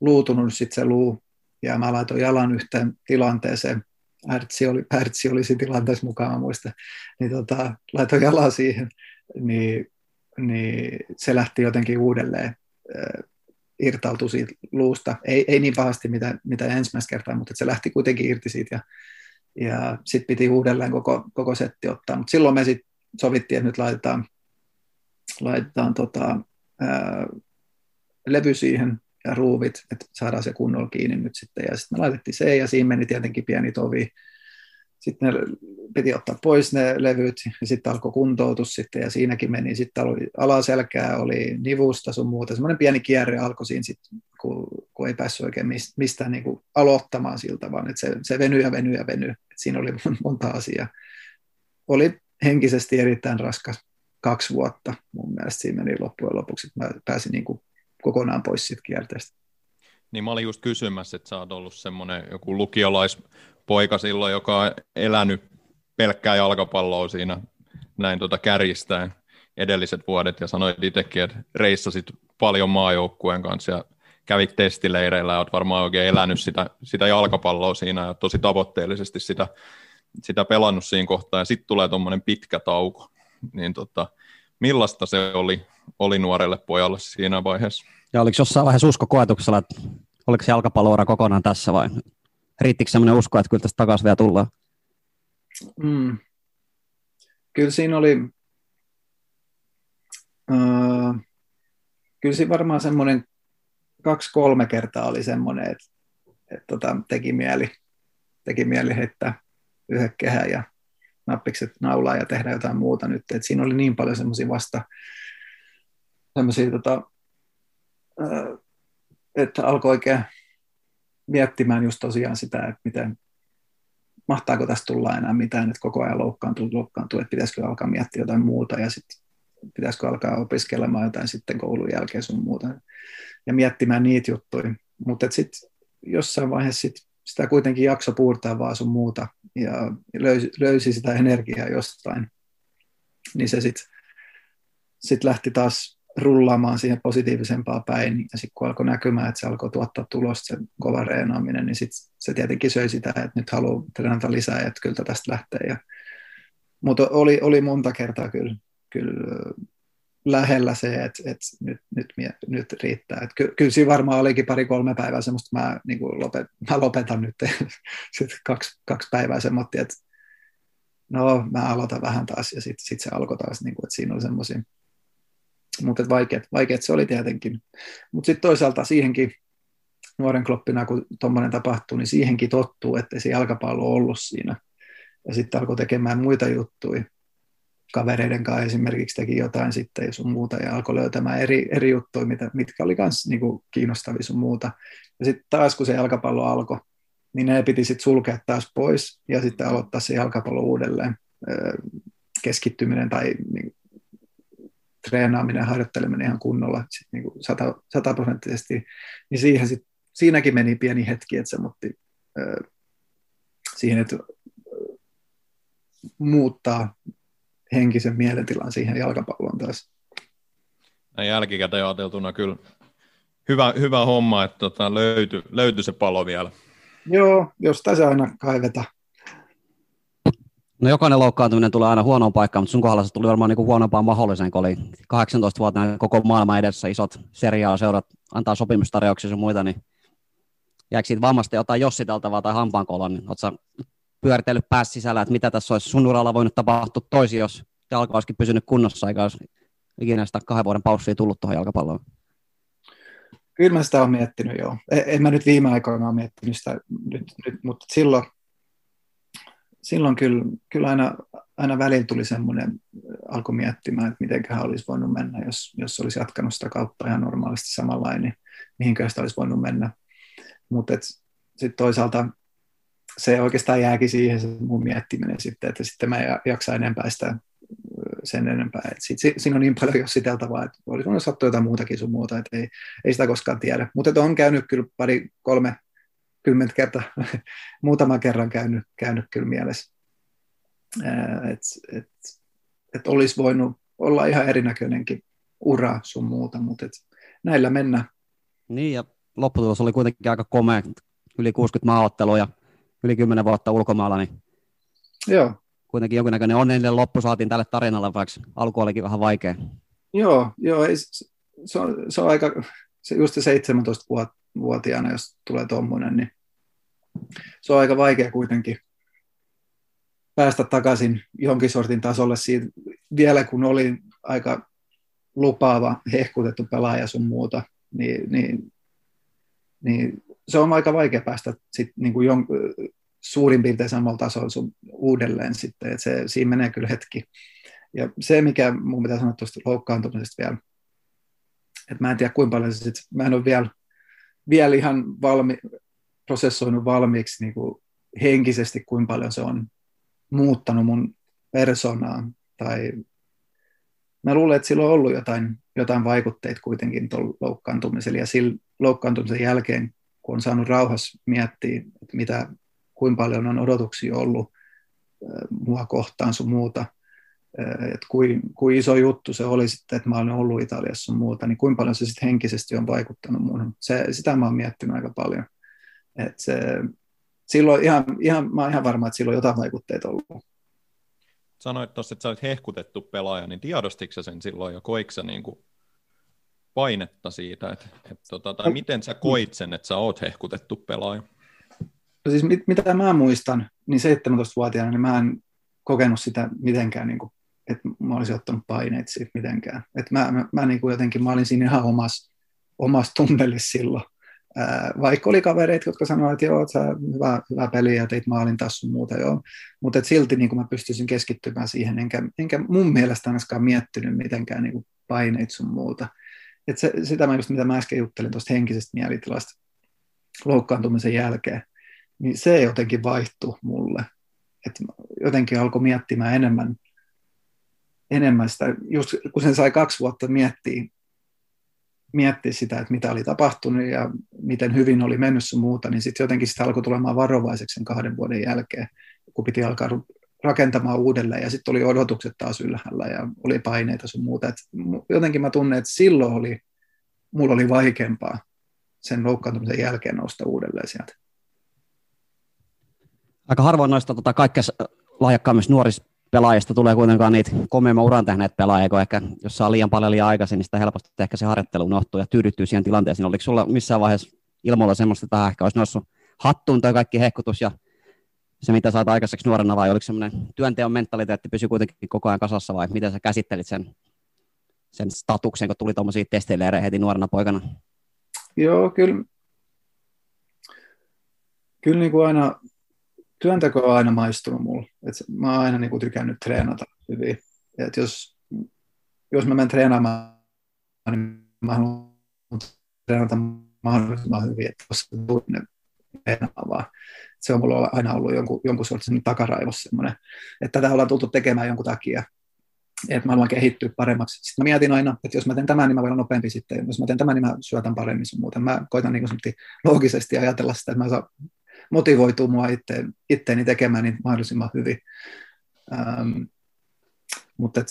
luutunut sitten se luu. Ja mä laitoin jalan yhteen tilanteeseen. Ertsi oli siinä tilanteessa mukaan, mä muistan. Niin laitoin jalan siihen, niin se lähti jotenkin uudelleen irtautui siitä luusta, ei niin pahasti mitä ensimmäistä kertaa, mutta se lähti kuitenkin irti siitä ja sitten piti uudelleen koko setti ottaa, mutta silloin me sitten sovittiin, että nyt laitetaan levy siihen ja ruuvit, että saadaan se kunnolla kiinni nyt sitten ja sitten me laitettiin se ja siinä meni tietenkin pieni tovi. Sitten ne piti ottaa pois ne levyt ja sitten alkoi kuntoutus sitten ja siinäkin meni. Sitten oli alaselkää, oli nivusta sun muuta. Semmoinen pieni kierre alkoi siinä sitten, kun ei päässyt oikein mistään niin kuin aloittamaan siltä, vaan että se venyi. Siinä oli monta asiaa. Oli henkisesti erittäin raskas 2 vuotta. Mun mielestä siinä meni loppujen lopuksi, että mä pääsin niin kuin kokonaan pois siitä kierteestä. Niin mä olin just kysymässä, että sä oot ollut semmoinen joku lukiolaispoika silloin, joka on elänyt pelkkää jalkapalloa siinä näin kärjistäen edelliset vuodet, ja sanoit itsekin, että reissasit paljon maajoukkueen kanssa ja kävit testileireillä ja olet varmaan oikein elänyt sitä jalkapalloa siinä ja tosi tavoitteellisesti sitä pelannut siinä kohtaa, ja sitten tulee tuommoinen pitkä tauko. Niin millaista se oli nuorelle pojalle siinä vaiheessa? Ja oliko jossain vaiheessa usko koetuksella, että oliko se jalkapalloura kokonaan tässä vai riittikö sellainen usko, että kyllä tästä takaisin vielä tullaan? Kyllä siinä oli kyllä siinä varmaan semmoinen 2-3 kertaa oli semmoinen, että teki mieli heittää yhden kehän ja nappikset naulaa ja tehdä jotain muuta nyt. Et siinä oli niin paljon semmoisia että alkoi oikein miettimään just tosiaan sitä, että miten, mahtaako tästä tulla enää mitään, että koko ajan loukkaantuu, että pitäisikö alkaa miettiä jotain muuta ja sitten pitäisikö alkaa opiskelemaan jotain sitten koulun jälkeen sun muuta ja miettimään niitä juttuja. Mutta sitten jossain vaiheessa sitä kuitenkin jakso puurtaa vaan sun muuta ja löysi sitä energiaa jostain, niin se sitten lähti taas rullaamaan siihen positiivisempaan päin, ja sitten kun alkoi näkymään, että se alkoi tuottaa tulosta sen kova reenaaminen, niin sitten se tietenkin söi sitä, että nyt haluaa treenata lisää, että kyllä tästä lähtee. Mutta oli monta kertaa kyllä lähellä se, että nyt riittää. Et kyllä siinä varmaan olikin 2-3 päivää semmoista, että mä lopetan nyt sitten 2 päivää semmoista, että no mä aloitan vähän taas, ja sitten se alkoi taas, että siinä oli semmoisia. Mutta vaikeat se oli tietenkin. Mutta sitten toisaalta siihenkin nuoren kloppina, kun tuommoinen tapahtuu, niin siihenkin tottuu, ettei se jalkapallo ollut siinä. Ja sitten alkoi tekemään muita juttuja. Kavereiden kanssa esimerkiksi teki jotain sitten ja sun muuta. Ja alkoi löytämään eri juttuja, mitkä oli myös kiinnostavia sun muuta. Ja sitten taas, kun se jalkapallo alkoi, niin ne piti sitten sulkea taas pois. Ja sitten aloittaa se jalkapallo uudelleen keskittyminen tai treenaaminen ja harjoitteleminen ihan kunnolla sit 100%, niin siinäkin meni pieni hetki, että se muutti siihen, että muuttaa henkisen mielentilan siihen jalkapalloon taas. Näin jälkikäteen ajateltuna kyllä hyvä homma, että löytyi se palo vielä. Joo, jostain se aina kaiveta. No jokainen loukkaantuminen tulee aina huonoon paikkaan, mutta sun kohdalla se tuli varmaan huonompaan mahdolliseen, kun oli 18-vuotiaana koko maailman edessä isot seriaalaseurat, antaa sopimustarjouksia ja muita, niin jäikö siitä vammasta jotain jossiteltavaa tai hampaankoloa, niin oletko sä pyöritellyt päässä sisällä, että mitä tässä olisi sun uralla voinut tapahtua toisin, jos jalka olisikin pysynyt kunnossa, eikä olisi ikinä sitä 2 vuoden paussia tullut tuohon jalkapalloon? Kyllä mä sitä olen miettinyt, joo. En mä nyt viime aikoina ole miettinyt sitä nyt, mutta silloin kyllä aina välillä tuli semmoinen, alkoi miettimään, että mitenköhän olisi voinut mennä, jos olisi jatkanut sitä kautta ihan normaalisti samanlainen, niin mihinköhän sitä olisi voinut mennä. Mutta sitten toisaalta se oikeastaan jääkin siihen se mun miettiminen sitten, että sitten mä en jaksa enempää sitä sen enempää. Siinä on niin paljon jossiteltavaa, että olisi voinut sattua jotain muutakin sun muuta, että ei sitä koskaan tiedä. Mutta on käynyt kyllä 20 kertaa, muutaman kerran käynyt kyllä mielessä, että et olisi voinut olla ihan erinäköinenkin ura sun muuta, mutta näillä mennään. Niin, ja lopputulos oli kuitenkin aika komea, yli 60 maaottelua ja yli 10 vuotta ulkomailla, niin joo. Kuitenkin jonkinnäköinen onnellinen loppu saatiin tälle tarinalle, vaikka alku olikin vähän vaikea. Joo, se on aika, se just se 17 vuotta. Vuotiaana, jos tulee tuommoinen, niin se on aika vaikea kuitenkin päästä takaisin jonkin sortin tasolle siitä, vielä kun olin aika lupaava, hehkutettu pelaaja sun muuta, niin se on aika vaikea päästä sit niinku suurin piirtein samalla tasolla sun uudelleen sitten, että siinä menee kyllä hetki. Ja se, mikä mun pitää sanoa tuosta loukkaantumisesta vielä, että mä en tiedä kuinka paljon se sitten, mä en ole vielä ihan prosessoinut valmiiksi niin kuin henkisesti, kuinka paljon se on muuttanut mun persoonaa. Tai mä luulen, että sillä on ollut jotain vaikutteita kuitenkin tuolla loukkaantumisella. Ja sillä loukkaantumisen jälkeen, kun on saanut rauhassa miettiä, että kuinka paljon on odotuksia ollut, mua kohtaan sun muuta, että kuin iso juttu se oli sitten, että mä olen ollut Italiassa sun muuta, niin kuinka paljon se sitten henkisesti on vaikuttanut muuhun. Sitä mä oon miettinyt aika paljon. Et se, silloin mä oon ihan varma, että silloin jotain vaikutteita on ollut. Sanoit tuossa, että sä olet hehkutettu pelaaja, niin tiedostitko sä sen silloin jo, koitko sä niin kuin painetta siitä, tai miten sä koit sen, että sä oot hehkutettu pelaaja? No siis mitä mä muistan, niin 17-vuotiaana niin mä en kokenut sitä mitenkään, niin kuin, että mä olisin ottanut paineet siitä mitenkään. Että mä niin kuin jotenkin, mä olin siinä ihan omassa tunnelissa silloin. Vaikka oli kavereita, jotka sanoivat, että joo, sä hyvä peli ja teit maalin taas sun muuta, joo. Mutta silti niin kuin mä pystyisin keskittymään siihen, enkä mun mielestä ainakaan miettinyt mitenkään niin kuin paineet sun muuta. Et sitä mä just, mitä mä äsken juttelin tuosta henkisestä mielitilasta loukkaantumisen jälkeen, niin se jotenkin vaihtui mulle. Et jotenkin alkoi miettimään enemmän sitä, just kun sen sai 2 vuotta miettiä sitä, että mitä oli tapahtunut ja miten hyvin oli mennyt sun muuta, niin sitten jotenkin sitä alkoi tulemaan varovaiseksi sen 2 vuoden jälkeen, kun piti alkaa rakentamaan uudelleen, ja sitten oli odotukset taas ylhäällä, ja oli paineita sun muuta. Et jotenkin mä tunnen, että silloin mulla oli vaikeampaa sen loukkaantumisen jälkeen nousta uudelleen sieltä. Aika harvoin noista kaikkea lahjakkaammista nuorista pelaajista tulee kuitenkaan niitä komeimman uran tehneet pelaajia, kun ehkä jos saa liian paljon liian aikaisin, niin sitä helposti ehkä se harjoittelu unohtuu ja tyydyttyy siihen tilanteeseen. Oliko sulla missään vaiheessa ilmoilla semmoista, että ehkä olisi noussut hattuun tai kaikki hehkutus ja se, mitä saat aikaiseksi nuorena, vai oliko semmoinen työnteon mentaliteetti pysyi kuitenkin koko ajan kasassa, vai miten sä käsittelit sen statuksen, kun tuli tuommoisia testeileirejä heti nuorena poikana? Joo, kyllä niin kuin aina, työnteko on aina maistunut mulle. Mä oon aina niin kuin tykännyt treenata hyvin. Et jos mä menen treenaamaan, niin mä haluan treenata mahdollisimman hyvin, että jos se tunne treenaa vaan. Se on mulla aina ollut jonkun sortin takaraivossa semmoinen, että tätä ollaan tultu tekemään jonkun takia, että mä haluan kehittyä paremmaksi. Sitten mä mietin aina, että jos mä teen tämän, niin mä voin olla nopeampi sitten. Jos mä teen tämän, niin mä syötän paremmin sen muuten. Mä koitan niin kuin loogisesti ajatella sitä, että mä saan motivoitua mua itteeni tekemään niin mahdollisimman hyvin. Mutta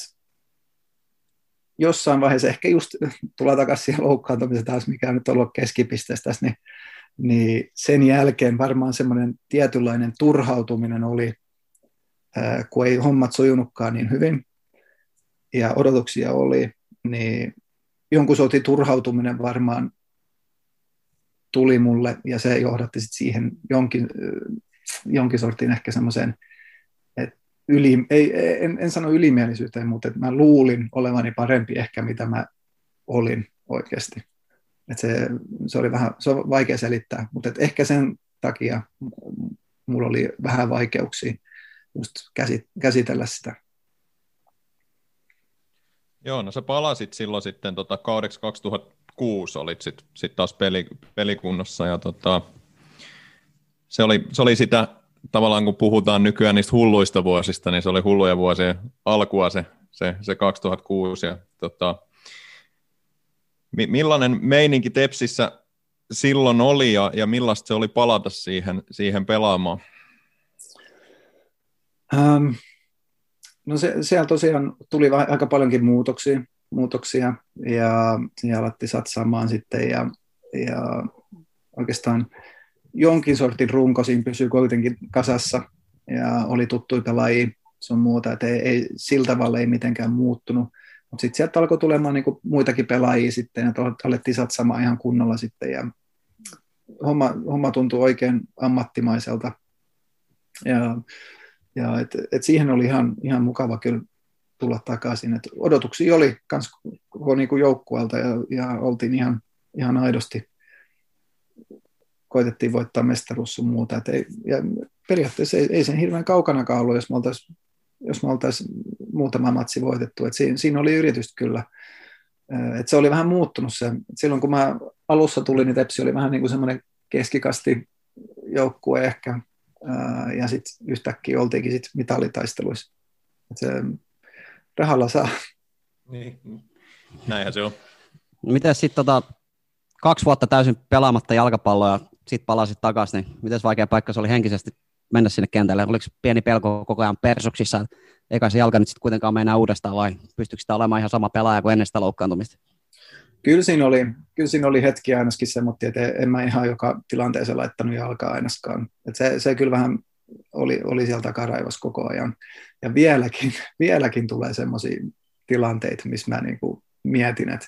jossain vaiheessa ehkä just tulee takaisin siihen loukkaantumiseen taas, mikä on nyt ollut keskipisteessä tässä, niin sen jälkeen varmaan semmoinen tietynlainen turhautuminen oli, kun ei hommat sujunutkaan niin hyvin ja odotuksia oli, niin jonkun sortin turhautuminen varmaan tuli mulle ja se johdatti sitten siihen jonkin sortin ehkä semmoiseen, että en sano ylimielisyyteen, mutta että mä luulin olevani parempi ehkä mitä mä olin oikeasti. Et se oli vähän, se on vaikea selittää, mutta et ehkä sen takia mulla oli vähän vaikeuksia just käsitellä sitä. Joo, no sä palasit silloin sitten kaudeksi 2006 olit sit taas pelikunnossa ja se oli sitä tavallaan, kun puhutaan nykyään niistä hulluista vuosista, niin se oli hulluja vuosien alkua se 2006 ja millainen meininki Tepsissä silloin oli ja millaista se oli palata siihen pelaamaan? No siellä tosiaan tuli aika paljonkin muutoksia ja siellä alettiin satsaamaan sitten ja oikeastaan jonkin sortin runko siinä pysyi kuitenkin kasassa ja oli tuttuja pelaajia sun muuta, että ei, sillä tavalla ei mitenkään muuttunut. Mutta sitten sieltä alkoi tulemaan niinku muitakin pelaajia sitten, että alettiin satsamaan ihan kunnolla sitten, ja homma tuntui oikein ammattimaiselta, ja et siihen oli ihan mukava kyllä tulla takaisin, että odotuksia oli kans niinku joukkueelta, ja oltiin ihan aidosti, koitettiin voittaa mestaruus sun muuta, ja periaatteessa ei sen hirveän kaukanakaan ollut, jos me oltaisiin muutama matsi voitettu. Et siinä oli yritystä kyllä. Et se oli vähän muuttunut se. Et silloin kun mä alussa tulin, niin Tepsi oli vähän niin kuin semmoinen keskikasti joukkue ehkä. Ja sitten yhtäkkiä oltiinkin sit mitalitaisteluissa. Et se rahalla saa. Niin. Näinhän se on. Miten sitten 2 vuotta täysin pelaamatta jalkapalloa ja sitten palasit takaisin, niin miten vaikea paikka se oli henkisesti mennä sinne kentälle? Oliko pieni pelko koko ajan persuksissa? Eikä se jalka nyt sitten kuitenkaan mene enää uudestaan, vai pystyykö sitä olemaan ihan sama pelaaja kuin ennen sitä loukkaantumista? Kyllä siinä oli hetki ainakin semmoinen, että en mä ihan joka tilanteeseen laittanut jalkaa ainakaan. Et se kyllä vähän oli sieltä takaraivossa koko ajan. Ja vieläkin tulee semmoisia tilanteita, missä mä niinku mietin, että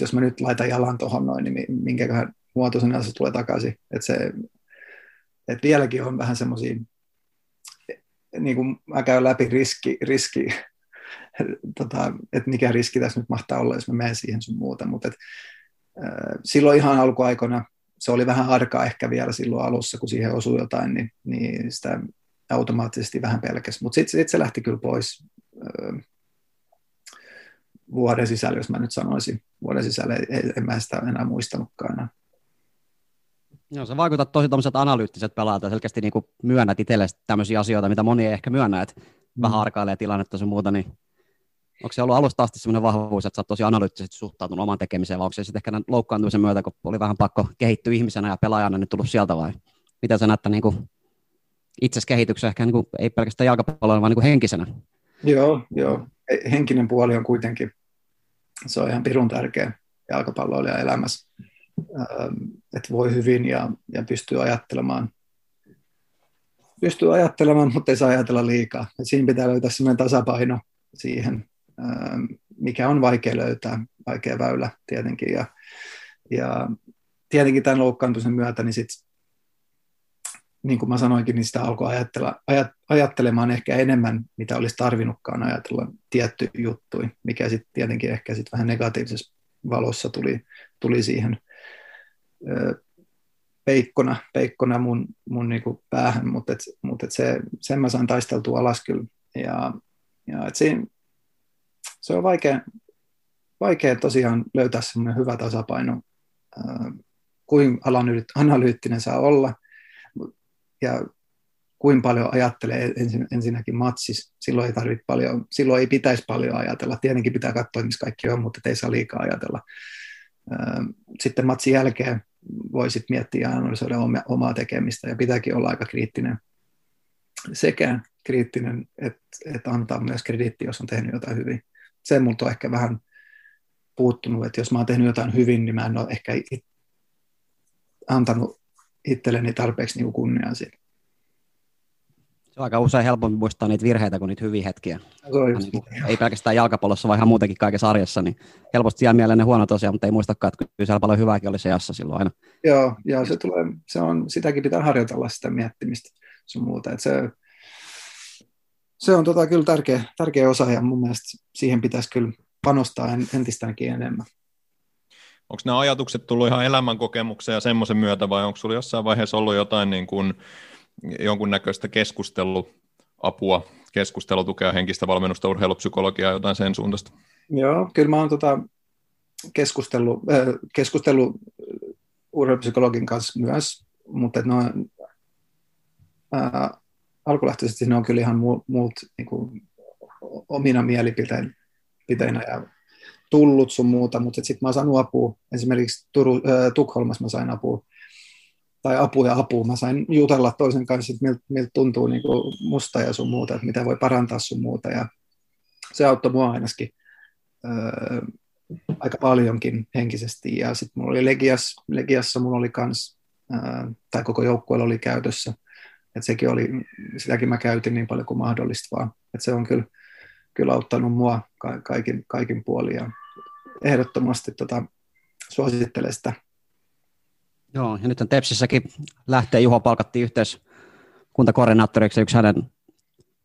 jos mä nyt laitan jalan tuohon noin, niin minkäköhän muotoisena se tulee takaisin. Et vieläkin on vähän semmoisia, niin kuin mä käyn läpi riski että mikä riski tässä nyt mahtaa olla, jos mä menen siihen sun muuta. Mutta silloin ihan alkuaikana, se oli vähän arkaa ehkä vielä silloin alussa, kun siihen osui jotain, niin sitä automaattisesti vähän pelkäsi. Mutta sitten se lähti kyllä pois vuoden sisällä, jos mä nyt sanoisin. Vuoden sisällä en mä sitä enää muistanutkaan. Joo, se vaikuttaa tosi tuommoiset analyyttiset pelaajat, ja selkeästi niin kuin myönnät itsellesi tämmöisiä asioita, mitä moni ei ehkä myönnä, että vähän arkailee tilannetta sun muuta, niin onko se ollut alusta asti semmoinen vahvuus, että sä oot tosi analyyttisesti suhtautunut oman tekemiseen, vai onko se sitten ehkä loukkaantumisen myötä, kun oli vähän pakko kehittyä ihmisenä ja pelaajana, niin tullut sieltä, vai mitä sä näet niin itseskehityksen, ehkä niin kuin, ei pelkästään jalkapalloilla, vaan niin kuin henkisenä? Joo. Henkinen puoli on kuitenkin, se on ihan pirun tärkeä jalkapalloilija elämässä. Että voi hyvin ja pystyy ajattelemaan, mutta ei saa ajatella liikaa. Et siinä pitää löytää sellainen tasapaino siihen, mikä on vaikea löytää, vaikea väylä tietenkin. Ja tietenkin tämän loukkaantumisen myötä, niin sitten, niin kuin mä sanoinkin, niin sitä alkoi ajattelemaan ehkä enemmän, mitä olisi tarvinnutkaan ajatella tiettyjä juttuja, mikä sitten tietenkin ehkä sit vähän negatiivisessa valossa tuli siihen peikkona mun niinku päähän, mutta sen mä saan taisteltua alas kyllä. Ja se on vaikea tosiaan löytää semmoinen hyvä tasapaino, kuinka analyyttinen saa olla ja kuinka paljon ajattelee ensinnäkin matsis. Silloin ei tarvitse paljon, silloin ei pitäisi paljon ajatella. Tietenkin pitää katsoa, missä kaikki on, mutta ei saa liikaa ajatella. Sitten matsin jälkeen voi sit miettiä ja analysoida omaa tekemistä, ja pitääkin olla aika kriittinen. Sekä kriittinen, että antaa myös krediitti, jos on tehnyt jotain hyvin. Se multa on ehkä vähän puuttunut, että jos mä oon tehnyt jotain hyvin, niin mä en ole ehkä antanut itselleni tarpeeksi niinku kunniaa siitä. Se on aika usein helpompi muistaa niitä virheitä kuin niitä hyviä hetkiä. Ei pelkästään jalkapallossa, vaan ihan muutenkin kaikessa arjessa, niin helposti jää mieleen ne huonot asiat, mutta ei muistakaan, että kyllä siellä paljon hyvääkin oli seassa silloin aina. Joo, sitäkin pitää harjoitella sitä miettimistä sun muuta. Et se on kyllä tärkeä osa, ja mun mielestä siihen pitäisi kyllä panostaa entistäänkin enemmän. Onko nämä ajatukset tullut ihan elämänkokemuksen ja semmoisen myötä, vai onko sulla jossain vaiheessa ollut jotain niin kuin jonkunnäköistä keskusteluapua, keskustelutukea, henkistä valmennusta, urheilupsykologiaa, jotain sen suuntaista? Joo, kyllä mä oon keskustellut urheilupsykologin kanssa myös, mutta alkulähtöisesti ne on kyllä ihan muut niin kuin omina mielipiteinä ja tullut sun muuta, mutta sitten mä oon saanut apua, esimerkiksi Tukholmassa mä sain apua. Mä sain jutella toisen kanssa, että miltä tuntuu niin kuin musta ja sun muuta, että mitä voi parantaa sun muuta. Ja se auttoi mua ainakin aika paljonkin henkisesti. Ja sitten mulla oli Legiassa mulla oli kans, tai koko joukkueella oli käytössä. Että sekin oli, sitäkin mä käytin niin paljon kuin mahdollista vaan. Että se on kyllä auttanut mua kaikin puolin. Ja ehdottomasti suosittelen sitä. Joo, ja nyt Tepsissäkin lähtee Juho palkattiin yhteiskuntakoordinaattoriksi, yksi hänen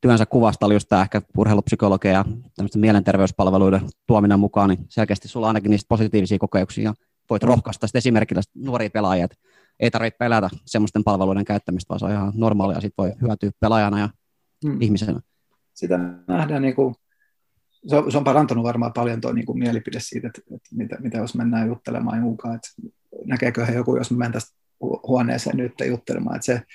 työnsä kuvasta oli just tämä ehkä urheilupsykologia ja tämmöisten mielenterveyspalveluiden tuominen mukaan, niin selkeästi sulla ainakin niistä positiivisia kokemuksia ja voit rohkaista sitten esimerkillä nuoria pelaajia, että ei tarvitse pelätä semmoisten palveluiden käyttämistä, vaan se on ihan normaalia, ja sitten voi hyötyä pelaajana ja ihmisenä. Sitä nähdään niin kuin, se on parantanut varmaan paljon tuo niin kuin mielipide siitä, että mitä jos mennään juttelemaan mukaan, että näkeeköhän joku, jos mä menen tästä huoneeseen nyt juttelemaan, että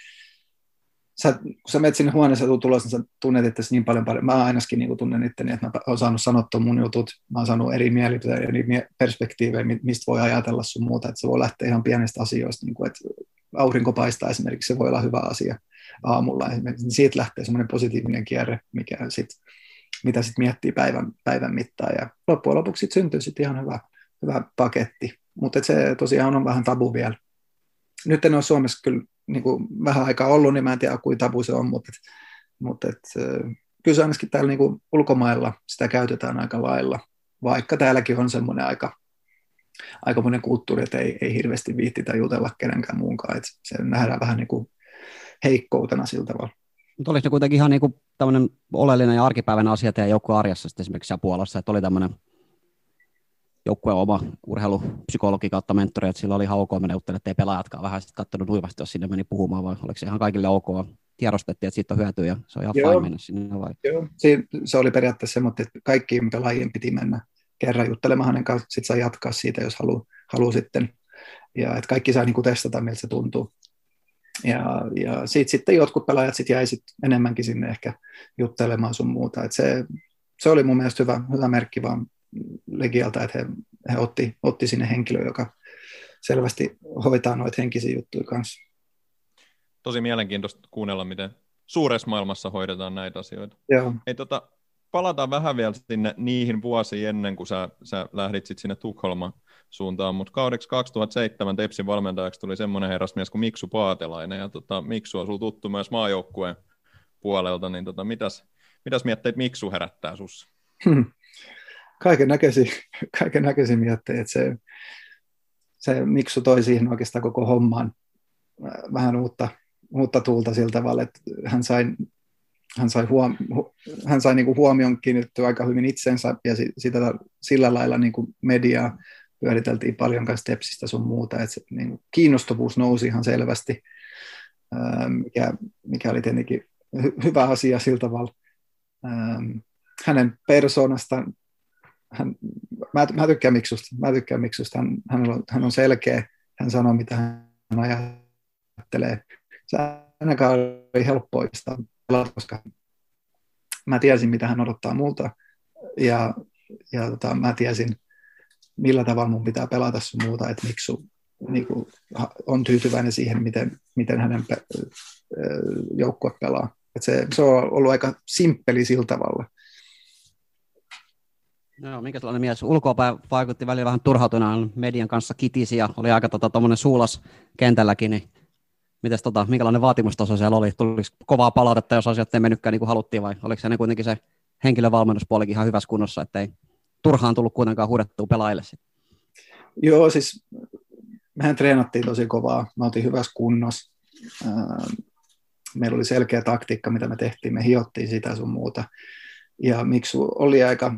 kun sä menet sinne huoneeseen tulos, niin sä tunnet itseäsi niin paljon paljon. Mä ainakin niin tunnen itteni, että mä oon saanut sanottua mun jutut, mä oon saanut eri mielipiteitä, eri perspektiivejä, mistä voi ajatella sun muuta, että se voi lähteä ihan pienistä asioista, niin kuin, että aurinko paistaa esimerkiksi, se voi olla hyvä asia. aamulla esimerkiksi, niin siitä lähtee semmoinen positiivinen kierre, mikä mitä sitten miettii päivän mittaan, ja loppujen lopuksi sit syntyy sitten ihan hyvä paketti, mutta se tosiaan on vähän tabu vielä. Nyt en ole Suomessa kyllä niin kuin vähän aikaa ollut, niin mä en tiedä, kuinka tabu se on, mutta kyllä se ainakin täällä niin kuin ulkomailla sitä käytetään aika lailla, vaikka täälläkin on semmoinen aikamoinen kulttuuri, että ei hirveästi viihtitä jutella kenenkään muunkaan, että se nähdään vähän niin kuin heikkoutena sillä tavalla. Mutta oliko ne kuitenkin ihan niin kuin tämmöinen oleellinen ja arkipäivän asia teidän joukkueen arjessa sitten esimerkiksi siellä Puolassa, että oli tämmöinen joukkueen oma urheilupsykologi kautta mentori, että sillä oli ihan ok mennä juttelemaan, ettei pelaajatkaan vähän sitten katsonut nuivasti, jos sinne meni puhumaan, vai oliko se ihan kaikille ok, tiedostettiin, että siitä on hyötyä ja se on ihan fine mennä sinne vai? Joo, se oli periaatteessa semmoinen, että kaikkiin pelaajien piti mennä kerran juttelemaan hänen kanssa, sitten saa jatkaa siitä, jos haluaa sitten, ja että kaikki saa niin kuin testata, miltä se tuntuu. Ja siitä sitten jotkut pelaajat sit jäi sit enemmänkin sinne ehkä juttelemaan sun muuta. Et se oli mun mielestä hyvä merkki vaan Legialta, että he otti sinne henkilö, joka selvästi hoitaa noita henkisiä juttuja kanssa. Tosi mielenkiintoista kuunnella, miten suuressa maailmassa hoidetaan näitä asioita. Joo. Hei, palataan vähän vielä sinne niihin vuosiin ennen kuin sä lähdit sit sinne Tukholman suuntaan, mutta kaudeksi 2007 Tepsin valmentajaksi tuli semmoinen herrasmies kuin Mixu Paatelainen, ja Mixu on sulla tuttu myös maajoukkueen puolelta, niin mitäs mietteet Mixu herättää sussa? Kaikennäköisiä mietteitä, että se Mixu toi siihen oikeastaan koko hommaan vähän uutta tuulta sillä tavalla, että hän sai niinku huomion kiinnittyä aika hyvin itsensä, ja sillä lailla niinku mediaa pyöriteltiin paljon kanssa Tepsistä sun muuta, että se niinku kiinnostavuus nousi ihan selvästi, mikä oli tietenkin hyvä asia sillä tavalla. Hänen persoonastaan, mä tykkään Miksusta, hän on selkeä, hän sanoo mitä hän ajattelee. Se ainakaan oli helppoista, koska mä tiesin, mitä hän odottaa multa, ja mä tiesin, millä tavalla mun pitää pelata sun muuta, että Mixu niinku on tyytyväinen siihen, miten hänen joukkue pelaa. Et se on ollut aika simppeli sillä tavalla. No, minkä sellainen mies? Ulkoapäin vaikutti välillä vähän turhautuneen, median kanssa kitisi ja oli aika tommonen suulas kentälläkin, niin mites minkälainen vaatimustaso siellä oli? Tuliko kovaa palautetta, jos asiat ei mennytkään niin kuin haluttiin, vai oliko se kuitenkin se henkilövalmennuspuolikin ihan hyvässä kunnossa, ettei turhaan tullut kuitenkaan huudettua pelaajille? Joo, siis mehän treenattiin tosi kovaa, me oltiin hyvässä kunnossa, meillä oli selkeä taktiikka, mitä me tehtiin, me hiottiin sitä sun muuta, ja Mixu oli aika,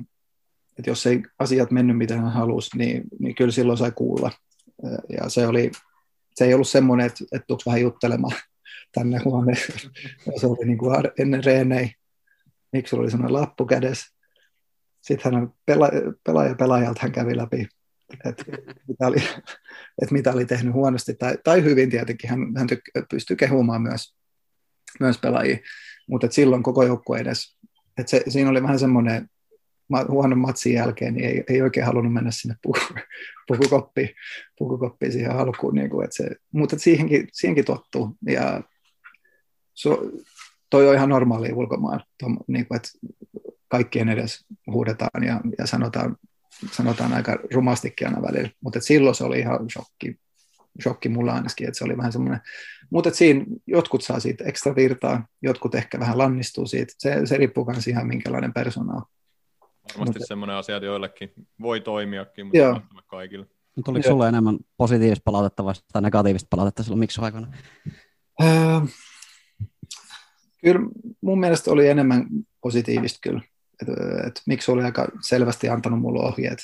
että jos ei asiat mennyt mitä hän halusi, niin kyllä silloin sai kuulla, ja se ei ollut semmoinen, että tuliko vähän juttelemaan tänne huoneeseen, se oli niin kuin ennen reenejä, Mixulla oli semmoinen lappu kädessä. Sitten hän pelaajalta hän kävi läpi, että mitä oli tehnyt huonosti tai hyvin tietenkin. Hän pystyy kehumaan myös pelaajia, mutta silloin koko joukkue edes. Et siinä oli vähän semmoinen huonon matsin jälkeen, niin ei oikein halunnut mennä sinne pukukoppiin siihen alkuun. Niin kuin, mutta siihenkin tottuu. Ja toi on ihan normaalia ulkomaan, niin kuin, että kaikkien edes huudetaan ja sanotaan aika rumastikin aina välillä, mutta silloin se oli ihan shokki mulla ainakin, että se oli vähän semmoinen, mutta siinä jotkut saa siitä ekstra virtaa, jotkut ehkä vähän lannistuu siitä, se riippuu myös ihan minkälainen persona on. Varmasti semmoinen asia, että joillekin voi toimiakin, mutta joo. Kaikille. Tuliko sulle enemmän positiivista palautetta vai negatiivista palautetta silloin Mixu aikana? Kyllä mun mielestä oli enemmän positiivista kyllä. Et Mixu oli aika selvästi antanut mulle ohjeet,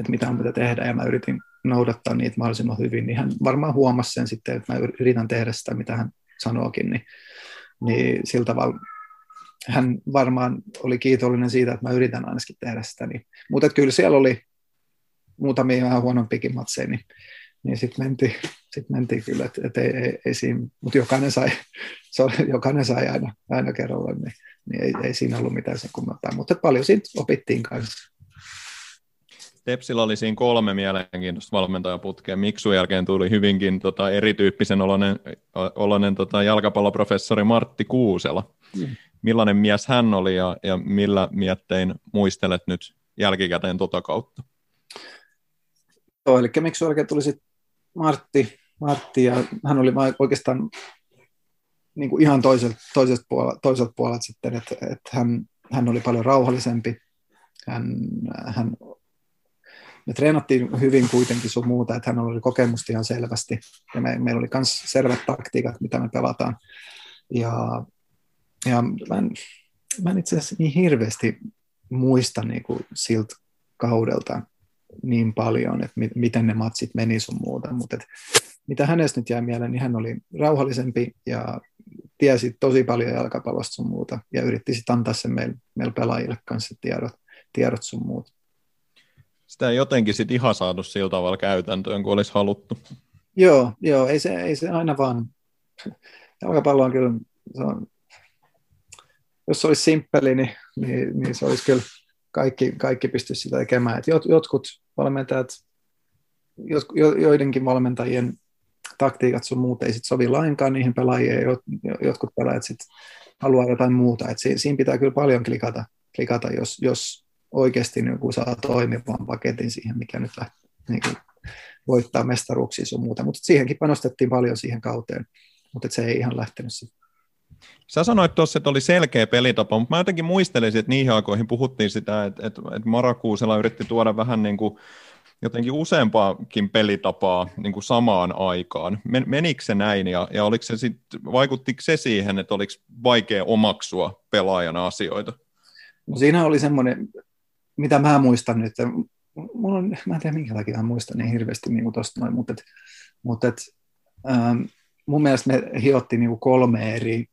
että mitä on pitää tehdä, ja mä yritin noudattaa niitä mahdollisimman hyvin, niin hän varmaan huomasi sen sitten, että mä yritän tehdä sitä, mitä hän sanookin, niin sillä tavalla hän varmaan oli kiitollinen siitä, että mä yritän ainakin tehdä sitä. Niin. Mutta kyllä siellä oli muutamia vähän huonompikin matseja, niin sitten mentiin kyllä, että ei siinä, mutta jokainen sai aina kerralla, niin ei siinä ollut mitään sen kummempaa, mutta paljon siitä opittiin kanssa. Tepsillä oli siinä 3 mielenkiintoista valmentajaputkea. Miksun jälkeen tuli hyvinkin erityyppisen oloinen jalkapalloprofessori Martti Kuusela. Mm. Millainen mies hän oli ja millä miettein muistelet nyt jälkikäteen tota kautta? Joo, eli Miksun jälkeen tuli sitten Martti ja hän oli oikeastaan niin kuin ihan toiselta puolelta sitten, että hän oli paljon rauhallisempi. Me treenattiin hyvin kuitenkin sun muuta, että hän oli kokemusta ihan selvästi. Ja meillä oli myös selvät taktiikat, mitä me pelataan. Ja mä en itse asiassa niin hirveästi muista niin kuin siltä kaudelta niin paljon, että miten ne matsit meni sun muuta. Mutta mitä hänestä nyt jäi mieleen, niin hän oli rauhallisempi ja tiesi tosi paljon jalkapallosta sun muuta. Ja yritti sitten antaa sen meillä pelaajille kanssa tiedot sun muuta. Sitä ei jotenkin sit ihan saanut sillä tavalla käytäntöön, kun olisi haluttu. Joo, ei se aina vaan. Jalkapallo on kyllä, se on, jos se olisi simppeli, niin se olisi kyllä kaikki pystyisi sitä tekemään. Jotkut valmentajat, joidenkin valmentajien taktiikat sun muut ei sit sovi lainkaan niihin pelaajien, jotkut pelaajat sit haluaa jotain muuta. Et siinä pitää kyllä paljon klikata jos oikeasti joku saa toimivan paketin siihen, mikä nyt lähtee, niin kuin voittaa mestaruuksia sun muuta. Mutta siihenkin panostettiin paljon siihen kauteen, mutta se ei ihan lähtenyt sitten. Sä sanoit tuossa, että oli selkeä pelitapa, mutta mä jotenkin muistelisin, että niihin aikoihin puhuttiin sitä, että Marakuusella yritti tuoda vähän niin kuin jotenkin useampaakin pelitapaa niin kuin samaan aikaan. Menikö se näin ja oliko se sit, vaikuttiko se siihen, että oliko vaikea omaksua pelaajana asioita? No siinä oli semmoinen, mitä mä muistan nyt, mä en tiedä minkä takia mä muistan niin hirveästi niin tuosta noin, mutta mun mielestä me hiottiin niin 3 eri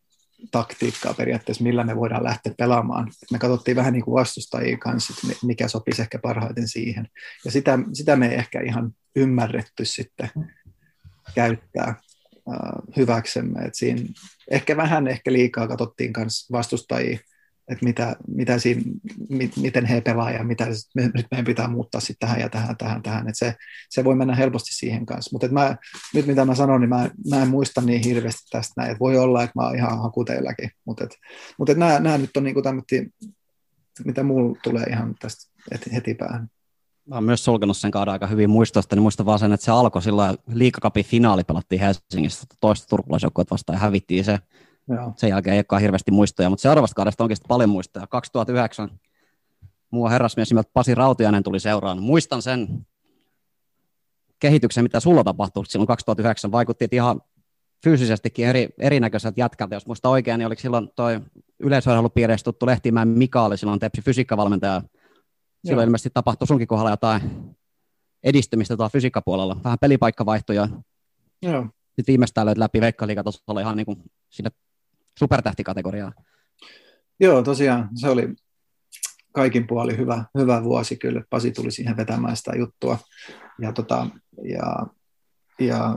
taktiikkaa periaatteessa, millä me voidaan lähteä pelaamaan. Me katsottiin vähän niin kuin vastustajia kanssa, että mikä sopisi ehkä parhaiten siihen. Ja sitä me ei ehkä ihan ymmärretty sitten käyttää hyväksemme. Et siinä ehkä liikaa katsottiin kanssa vastustajia, että miten he pelaa ja mitä nyt meidän pitää muuttaa sitten tähän ja tähän. Että se voi mennä helposti siihen kanssa. Mutta nyt mitä mä sanon, niin mä en muista niin hirveästi tästä näin. Et voi olla, että mä oon ihan hakuteilläkin. Mutta nämä nyt on niinku tämmöisiä, mitä mulla tulee ihan tästä heti päähän. Mä oon myös sulkenut sen kauden aika hyvin muistosta, niin muistan vaan sen, että se alkoi sillä Liigacupin finaali pelattiin Helsingissä, toista turkulaisjoukkuetta vastaan ja hävittiin se. Joo. Sen jälkeen ei olekaan hirveästi muistoja, mutta seuraavasta kaudesta onkin paljon muistoja. 2009 muu herrasmies nimeltä Pasi Rautiainen tuli seuraan. Muistan sen kehityksen, mitä sulla tapahtui silloin 2009. Vaikutti ihan fyysisestikin erinäköiseltä jätkältä. Jos muista oikein, niin oliko silloin toi yleisurheilupiireissä tuttu Lehtimäen Mikael, silloin Tepsi fysiikkavalmentaja. Silloin Joo. ilmeisesti tapahtui sunkin kohdalla jotain edistymistä tuolla fysiikkapuolella. Vähän pelipaikkavaihtoja. Joo. Sitten viimeistään löit läpi Veikkausliigatasolla ihan niin kuin sinne supertähtikategoriaan. Joo, tosiaan se oli kaikin puolin hyvä vuosi kyllä. Pasi tuli siihen vetämään sitä juttua. Ja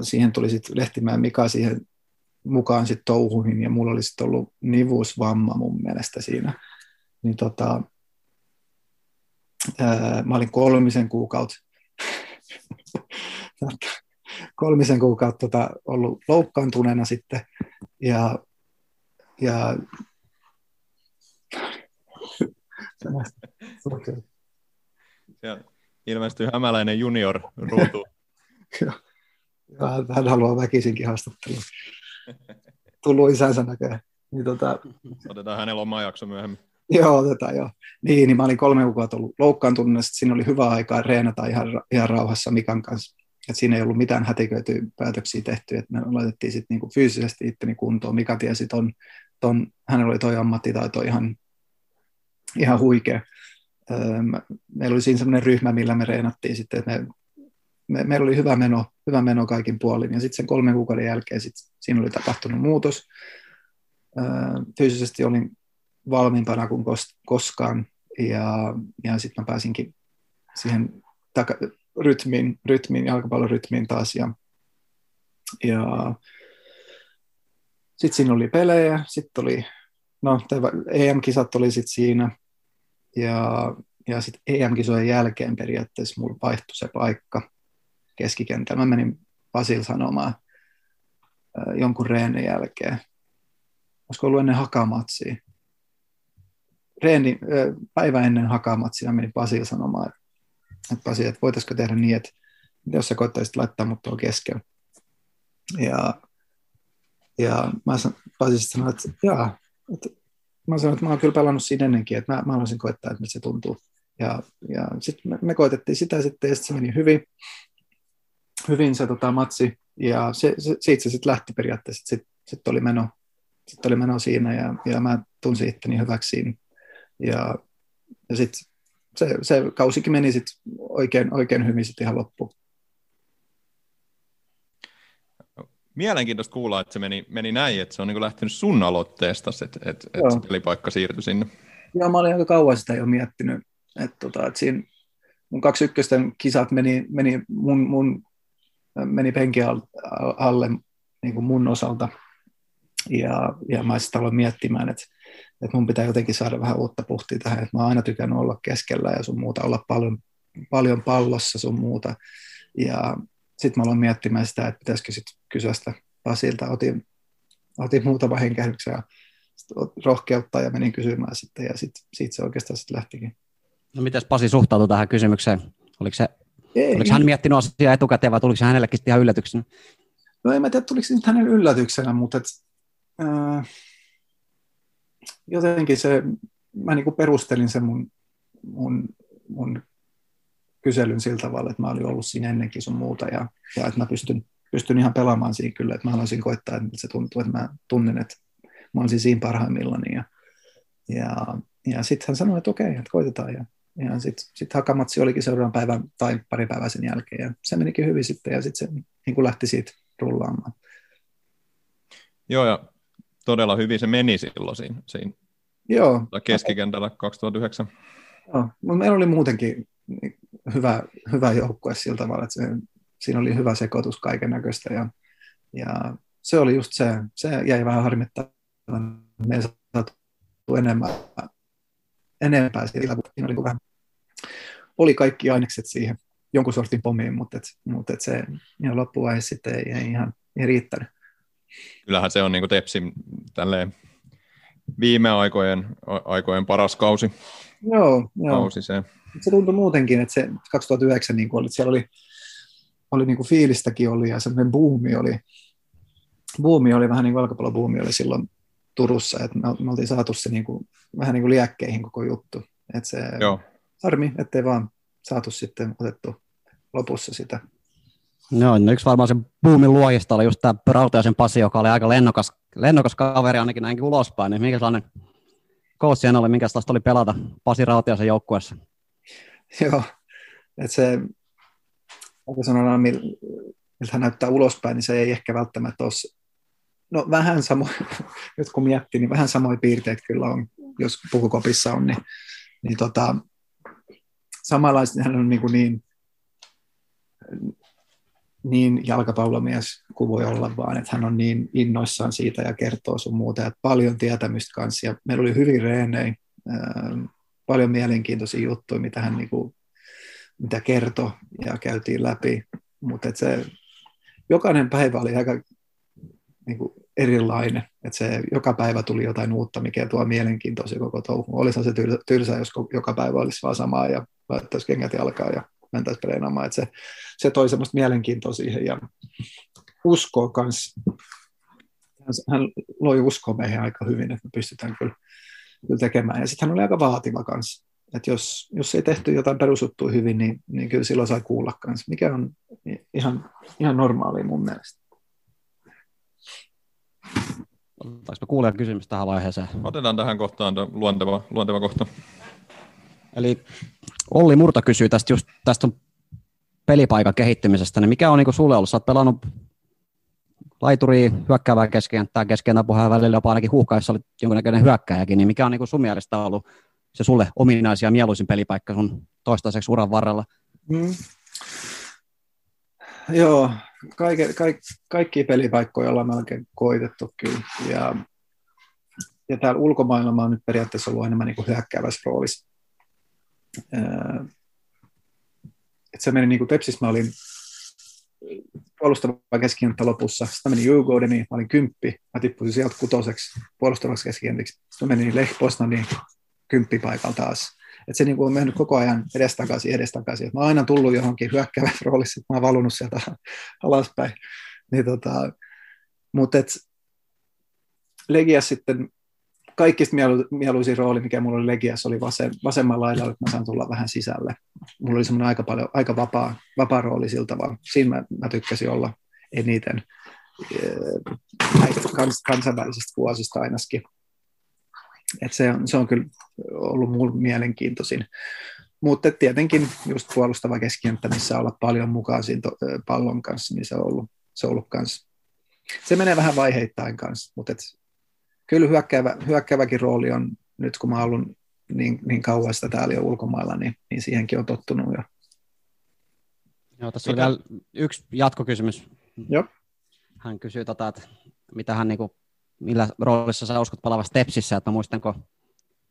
siihen tuli sitten Lehtimäen Mika siihen mukaan sitten touhuihin. Ja mulla oli sitten ollut nivuusvamma mun mielestä siinä. Niin mä olin 3 kuukautta ollut loukkaantuneena sitten ja ilmestyy Hämäläinen junior ruutu. Hän haluaa väkisinkin haastattelua. Tullut isänsä näköjään. Niin otetaan hänellä oma jakso myöhemmin. Joo, joo. Niin mä olin 3 kuukautta ollut loukkaantuneena, sitten siinä oli hyvä aikaa reenata ihan rauhassa Mikan kanssa. Et siinä ei ollut mitään hätiköityä päätöksiä tehty, että me laitettiin sit niinku fyysisesti itteni kuntoon. Mika tiesi, hänellä oli toi ammattitaito ihan huikea. Meillä oli siinä semmoinen ryhmä, millä me reenattiin sitten, että meillä oli hyvä meno kaikin puolin. Ja sitten sen 3 kuukauden jälkeen siinä oli tapahtunut muutos. Fyysisesti olin valmiimpana kuin koskaan ja sitten mä pääsinkin siihen rytmiin, jalkapallorytmiin taas ja sitten siinä oli pelejä, sitten oli EM-kisat oli sitten siinä ja sitten EM-kisojen jälkeen periaatteessa mulla vaihtui se paikka keskikentällä. Mä menin Pasil sanomaan jonkun reenin jälkeen. Olisiko ollut ennen Hakamatsia? Päivä ennen Hakamatsia menin Pasil sanomaan, että Pasi, että voitaisiko tehdä niin, että jos sä koittaisit laittaa mut tuolla keskellä. Ja Pasi sanoi, että jaa, mä sanoin, että mä oon kyllä pelannut siinä ennenkin, että mä haluaisin koittaa, että miltä se tuntuu. Ja sitten me koitettiin sitä sitten, ja sitten se meni hyvin se matsi, ja siitä se sitten lähti periaatteessa, sitten oli meno siinä, ja mä tunsin itteni hyväksi siinä. Ja sitten se kausikin meni sitten oikein hyvin sitten ihan loppuun. Mielenkiintoista kuulla, että se meni näin, että se on niin kuin lähtenyt sun aloitteesta, että se pelipaikka siirtyi sinne. Joo, mä olin aika kauan sitä jo miettinyt. Että siinä mun 21 kisat meni mun penkin alle niin kuin mun osalta. Ja mä sitten aloin miettimään, että mun pitää jotenkin saada vähän uutta puhtia tähän. Että mä oon aina tykännyt olla keskellä ja sun muuta, olla paljon pallossa sun muuta. Ja sitten mä aloin miettimään sitä, että pitäisikö sitten kysästä Pasilta. Otin muutama henkähdyksen ja rohkeutta ja menin kysymään sitten. Ja siitä se oikeastaan sitten lähtikin. No mitäs Pasi suhtautui tähän kysymykseen? Oliko hän miettinyt asiaa etukäteen vai tuliko hänellekin ihan yllätyksenä? No en mä tiedä, tuliko se nyt hänen yllätyksenä, mutta jotenkin se, mä niinku perustelin sen mun kyselyn sillä tavalla, että mä olin ollut siinä ennenkin sun muuta ja että mä pystyn ihan pelaamaan siinä kyllä, että mä haluaisin koittaa, että se tuntuu, että mä tunnen, että mä olisin siinä parhaimmillani ja sitten hän sanoi, että okei, että koitetaan ja sitten Hakamatsi olikin seuraavan päivän tai pari päivää sen jälkeen ja se menikin hyvin sitten ja sitten se niin kuin lähti siitä rullaamaan. Joo ja todella hyvin se meni silloin siinä joo. Keskikentällä 2009. Joo, no, meillä oli muutenkin hyvä joukkue sillä tavalla, että siinä oli hyvä sekoitus kaiken näköistä ja se oli just se jäi vähän harmittavan, me ei saatu enempää sillä, kun siinä oli vähän, oli kaikki ainekset siihen jonkun sortin pommiin, mutta se ihan loppuvaiheessa sitten ei ihan riittänyt. Kyllähän se on niin kuin Tepsin tälleen viime aikojen paras kausi. Joo. Kausi se. Se tuntui muutenkin, että se 2009 niin kuin oli, siellä oli niin kuin fiilistäkin oli ja semmoinen buumi oli vähän niin kuin jalkapallobuumi oli silloin Turussa, että me oltiin saatu se niin kuin, vähän niin kuin liekkeihin koko juttu. Että se harmi, ettei vaan saatu sitten otettu lopussa sitä. Joo, no yksi varmaan sen buumin luojista oli just tämä Rautiaisen Pasi, joka oli aika lennokas kaveri ainakin näinkin ulospäin, niin minkälainen coach hän oli, minkälaista oli pelata Pasi Rautiaisen joukkueessa? Joo, että se, onko sanotaan, miltä hän näyttää ulospäin, niin se ei ehkä välttämättä ole, no vähän samoin, nyt kun miettii, niin vähän samoja piirteitä kyllä on, jos pukukopissa on, niin samanlaista hän on niin jalkapallomies kuin voi olla vaan, että hän on niin innoissaan siitä ja kertoo sun muuta, että paljon tietämystä kanssa, ja meillä oli hyvin reenejä, paljon mielenkiintoisia juttuja, mitä hän mitä kertoi ja käytiin läpi, mutta se jokainen päivä oli aika erilainen, että se joka päivä tuli jotain uutta, mikä tuo mielenkiintoisia koko touhuun. Olisihan se tylsää, jos joka päivä olisi vaan samaa ja laittaisi kengät jalkaan ja mentäisi treenaamaan, että se toi semmoista mielenkiintoa siihen ja uskoa kanssa. Hän loi uskoa meihin aika hyvin, että me pystytään kyllä tekemään. Ja sitten hän oli aika vaativa kanssa, että jos ei tehty jotain perusjuttua hyvin, niin kyllä silloin sai kuulla kanssa, mikä on ihan normaalia mun mielestä. Otetaanko kuulijan kysymys tähän vaiheeseen? Otetaan tähän kohtaan luonteva kohta. Eli Olli Murta kysyy tästä pelipaikan kehittymisestä, niin mikä on niin sulle ollut? Sä oot pelannut laituria, hyökkäävää keskikenttää, keskikentäpohjaa välillä jopa ainakin huuhkaissa oli jonkinnäköinen hyökkääjäkin, niin mikä on niin sun mielestä ollut se sulle ominaisia ja mieluisin pelipaikka sun toistaiseksi uran varrella? Joo, kaikkia pelipaikkoja ollaan melkein koitettu kyllä. Ja täällä ulkomailla mä oon nyt periaatteessa ollut enemmän niin hyökkäävässä roolissa. että se meni niin kuin Tepsissä, mä olin puolustava keskikenttä lopussa, sitten meni Jugoodeniin, mä olin 10, mä tippusin sieltä 6 puolustavaksi keskikentiksi, sitten meni Lech Poznanin 10 paikalla taas. Että se niin kuin on mennyt koko ajan edestakaisin. Et mä oon aina tullut johonkin hyökkäävässä roolissa, että mä oon valunut sieltä alaspäin. Niin mutta Legiassa sitten kaikista mieluisin rooli, mikä mulla oli Legiassa, oli vasemmalla laidalla, että mä saan tulla vähän sisälle. Mulla oli semmoinen aika vapaa rooli siltä, vaan siinä mä tykkäsin olla eniten näistä kansainvälisistä vuosista ainakin. Et se on kyllä ollut mulle mielenkiintoisin. Mutta tietenkin just puolustava keskikenttä, missä olla paljon mukaan siinä pallon kanssa, niin se on ollut kanssa. Se menee vähän vaiheittain kanssa, mutta kyllä hyökkääväkin rooli on, nyt kun mä oon ollut niin kauan sitä täällä jo ulkomailla, niin siihenkin on tottunut jo. Joo, tässä on vielä yksi jatkokysymys. Joo. Hän kysyy, että mitä hän niinku... Millä roolissa sä uskot palavassa Tepsissä? Että muistanko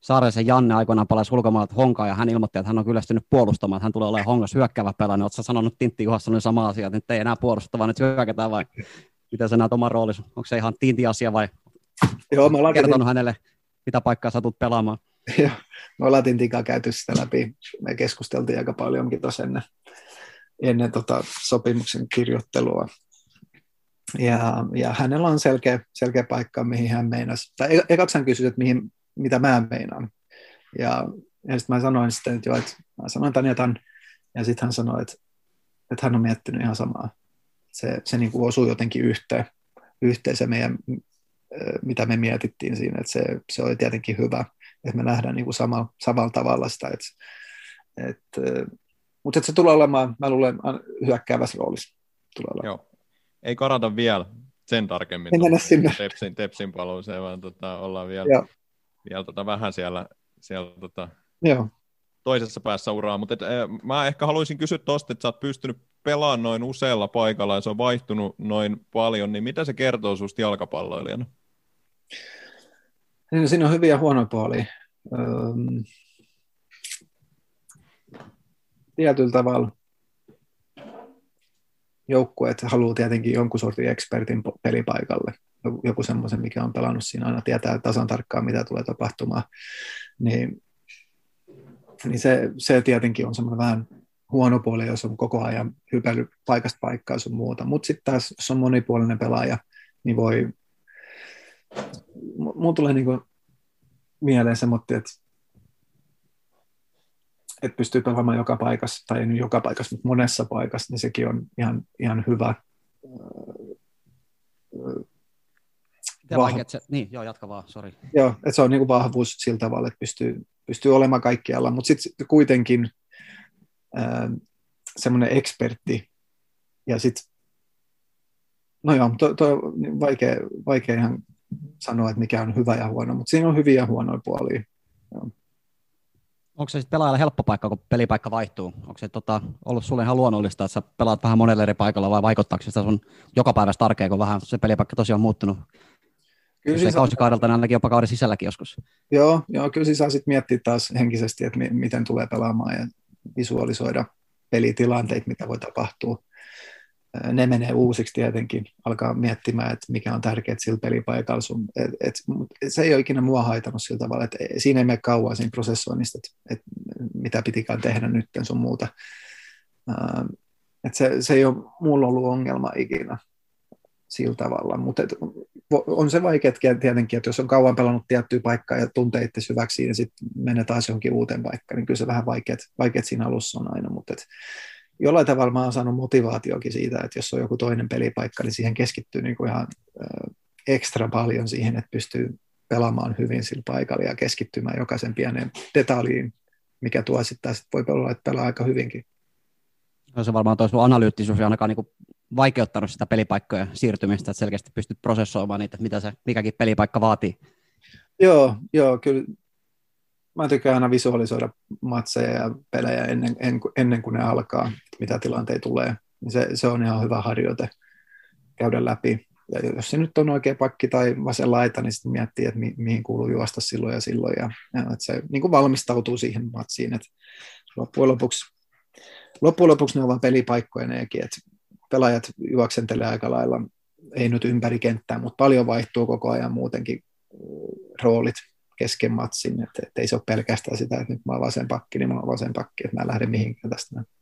Saarisen Janne aikoinaan palasi ulkomaalta Honkaan ja hän ilmoitti, että hän on kyllästynyt puolustamaan, että hän tulee olemaan Hongas hyökkäävä pelaaja. Oletko sä sanonut Tintti Juhassalle sama asia, että nyt ei enää puolusteta, vaan nyt hyökätään vai mitä sä näet oman roolissa? Onko se ihan Tintti-asia vai kertonut hänelle, mitä paikkaa sä tulet pelaamaan? Joo, me ollaan Tintikaa käyty sitä läpi. Me keskusteltiin aika paljonkin tuossa ennen sopimuksen kirjoittelua. Ja hänellä on selkeä paikka, mihin hän meinasi. Tai ekaksi hän kysyi, että mitä mä meinaan. Ja sitten mä sanoin sitten, että joo, että mä sanoin tän ja tän. Ja sitten hän sanoi, että hän on miettinyt ihan samaa. Se niin kuin osui jotenkin yhteen se meidän, mitä me mietittiin siinä. Että se oli tietenkin hyvä, että me nähdään niin kuin samalla tavalla sitä. Mutta se tulee olemaan, mä luulen, hyökkäävässä roolissa. Joo. Ei karata vielä sen tarkemmin Tepsin paluuseen, vaan ollaan vielä vähän siellä toisessa päässä uraa. Mutta mä ehkä haluaisin kysyä tosta, että sä oot pystynyt pelaamaan noin usealla paikalla ja se on vaihtunut noin paljon, niin mitä se kertoo susta jalkapalloilijana? Siinä on hyviä ja huonoja puolia. Tietyllä tavalla. Joukkueet haluaa tietenkin jonkun sortin ekspertin pelipaikalle. Joku semmoisen, mikä on pelannut siinä aina, tietää tasan tarkkaan, mitä tulee tapahtumaan. Niin se tietenkin on semmoinen vähän huono puoli, jos on koko ajan hypäily paikasta paikkaa sun muuta. Mutta sitten taas, jos on monipuolinen pelaaja, niin voi... Mun tulee niinku mieleen semmoinen, että pystyy pelaamaan joka paikassa, tai ei joka paikassa, mutta monessa paikassa, niin sekin on ihan hyvä. Jatka vaan, sori. Joo, että se on niin kuin vahvuus sillä tavalla, että pystyy olemaan kaikkialla, mutta sitten kuitenkin semmoinen ekspertti, ja sitten, no joo, vaikea ihan sanoa, että mikä on hyvä ja huono, mutta siinä on hyviä ja huonoja puolia. Joo. Onko se sitten pelaajalle helppo paikka, kun pelipaikka vaihtuu? Onko se ollut sulle ihan luonnollista, että sä pelaat vähän monelle eri paikalla vai vaikuttaako se sun joka päivässä tarkeen, kun vähän se pelipaikka tosiaan on muuttunut? Kyllä siis kausikaudelta, niin ainakin jopa kauden sisälläkin joskus. Joo, kyllä siis saa sitten miettiä taas henkisesti, että miten tulee pelaamaan ja visualisoida pelitilanteet, mitä voi tapahtua. Ne menee uusiksi tietenkin, alkaa miettimään, että mikä on tärkeää sillä pelipaikalla. Se ei ole ikinä mua haitanut sillä tavalla, että siinä ei mene kauan siinä prosessoinnista, että mitä pitikään tehdä nyt sun muuta. Että se ei ole mulla ollut ongelma ikinä sillä tavalla, mutta on se vaikea tietenkin, että jos on kauan pelannut tiettyä paikkaa ja tuntee itse hyväksi ja sitten menee taas johonkin uuteen paikkaan, niin kyllä se vähän vaikeat siinä alussa on aina, mutta jollain tavalla mä oon saanut motivaatiokin siitä, että jos on joku toinen pelipaikka, niin siihen keskittyy niin kuin ihan ekstra paljon siihen, että pystyy pelaamaan hyvin sillä paikalla ja keskittymään jokaisen pienen detaljiin, mikä tuo sitten voi olla, että pelaa aika hyvinkin. Se varmaan tuo sun analyyttisuus ei ainakaan niin vaikeuttanut sitä pelipaikkoja siirtymistä, että selkeästi pystyt prosessoimaan niitä, mitä se mikäkin pelipaikka vaatii. Joo, kyllä. Mä tykkään aina visualisoida matseja ja pelejä ennen kuin ne alkaa, mitä tilanteita tulee. Se on ihan hyvä harjoite käydä läpi. Ja jos se nyt on oikea pakki tai vasen laita, niin sitten miettii, että mihin kuuluu juosta silloin ja silloin. Ja että se niin kuin valmistautuu siihen matsiin. Että loppujen lopuksi ne ovat pelipaikkoja nekin. Että pelaajat juoksentelee aika lailla, ei nyt ympäri kenttää, mutta paljon vaihtuu koko ajan muutenkin roolit kesken matsin. Että ei se ole pelkästään sitä, että nyt mä olen vasen pakki, niin mä olen vasen pakki, että mä en lähde mihinkään tästä.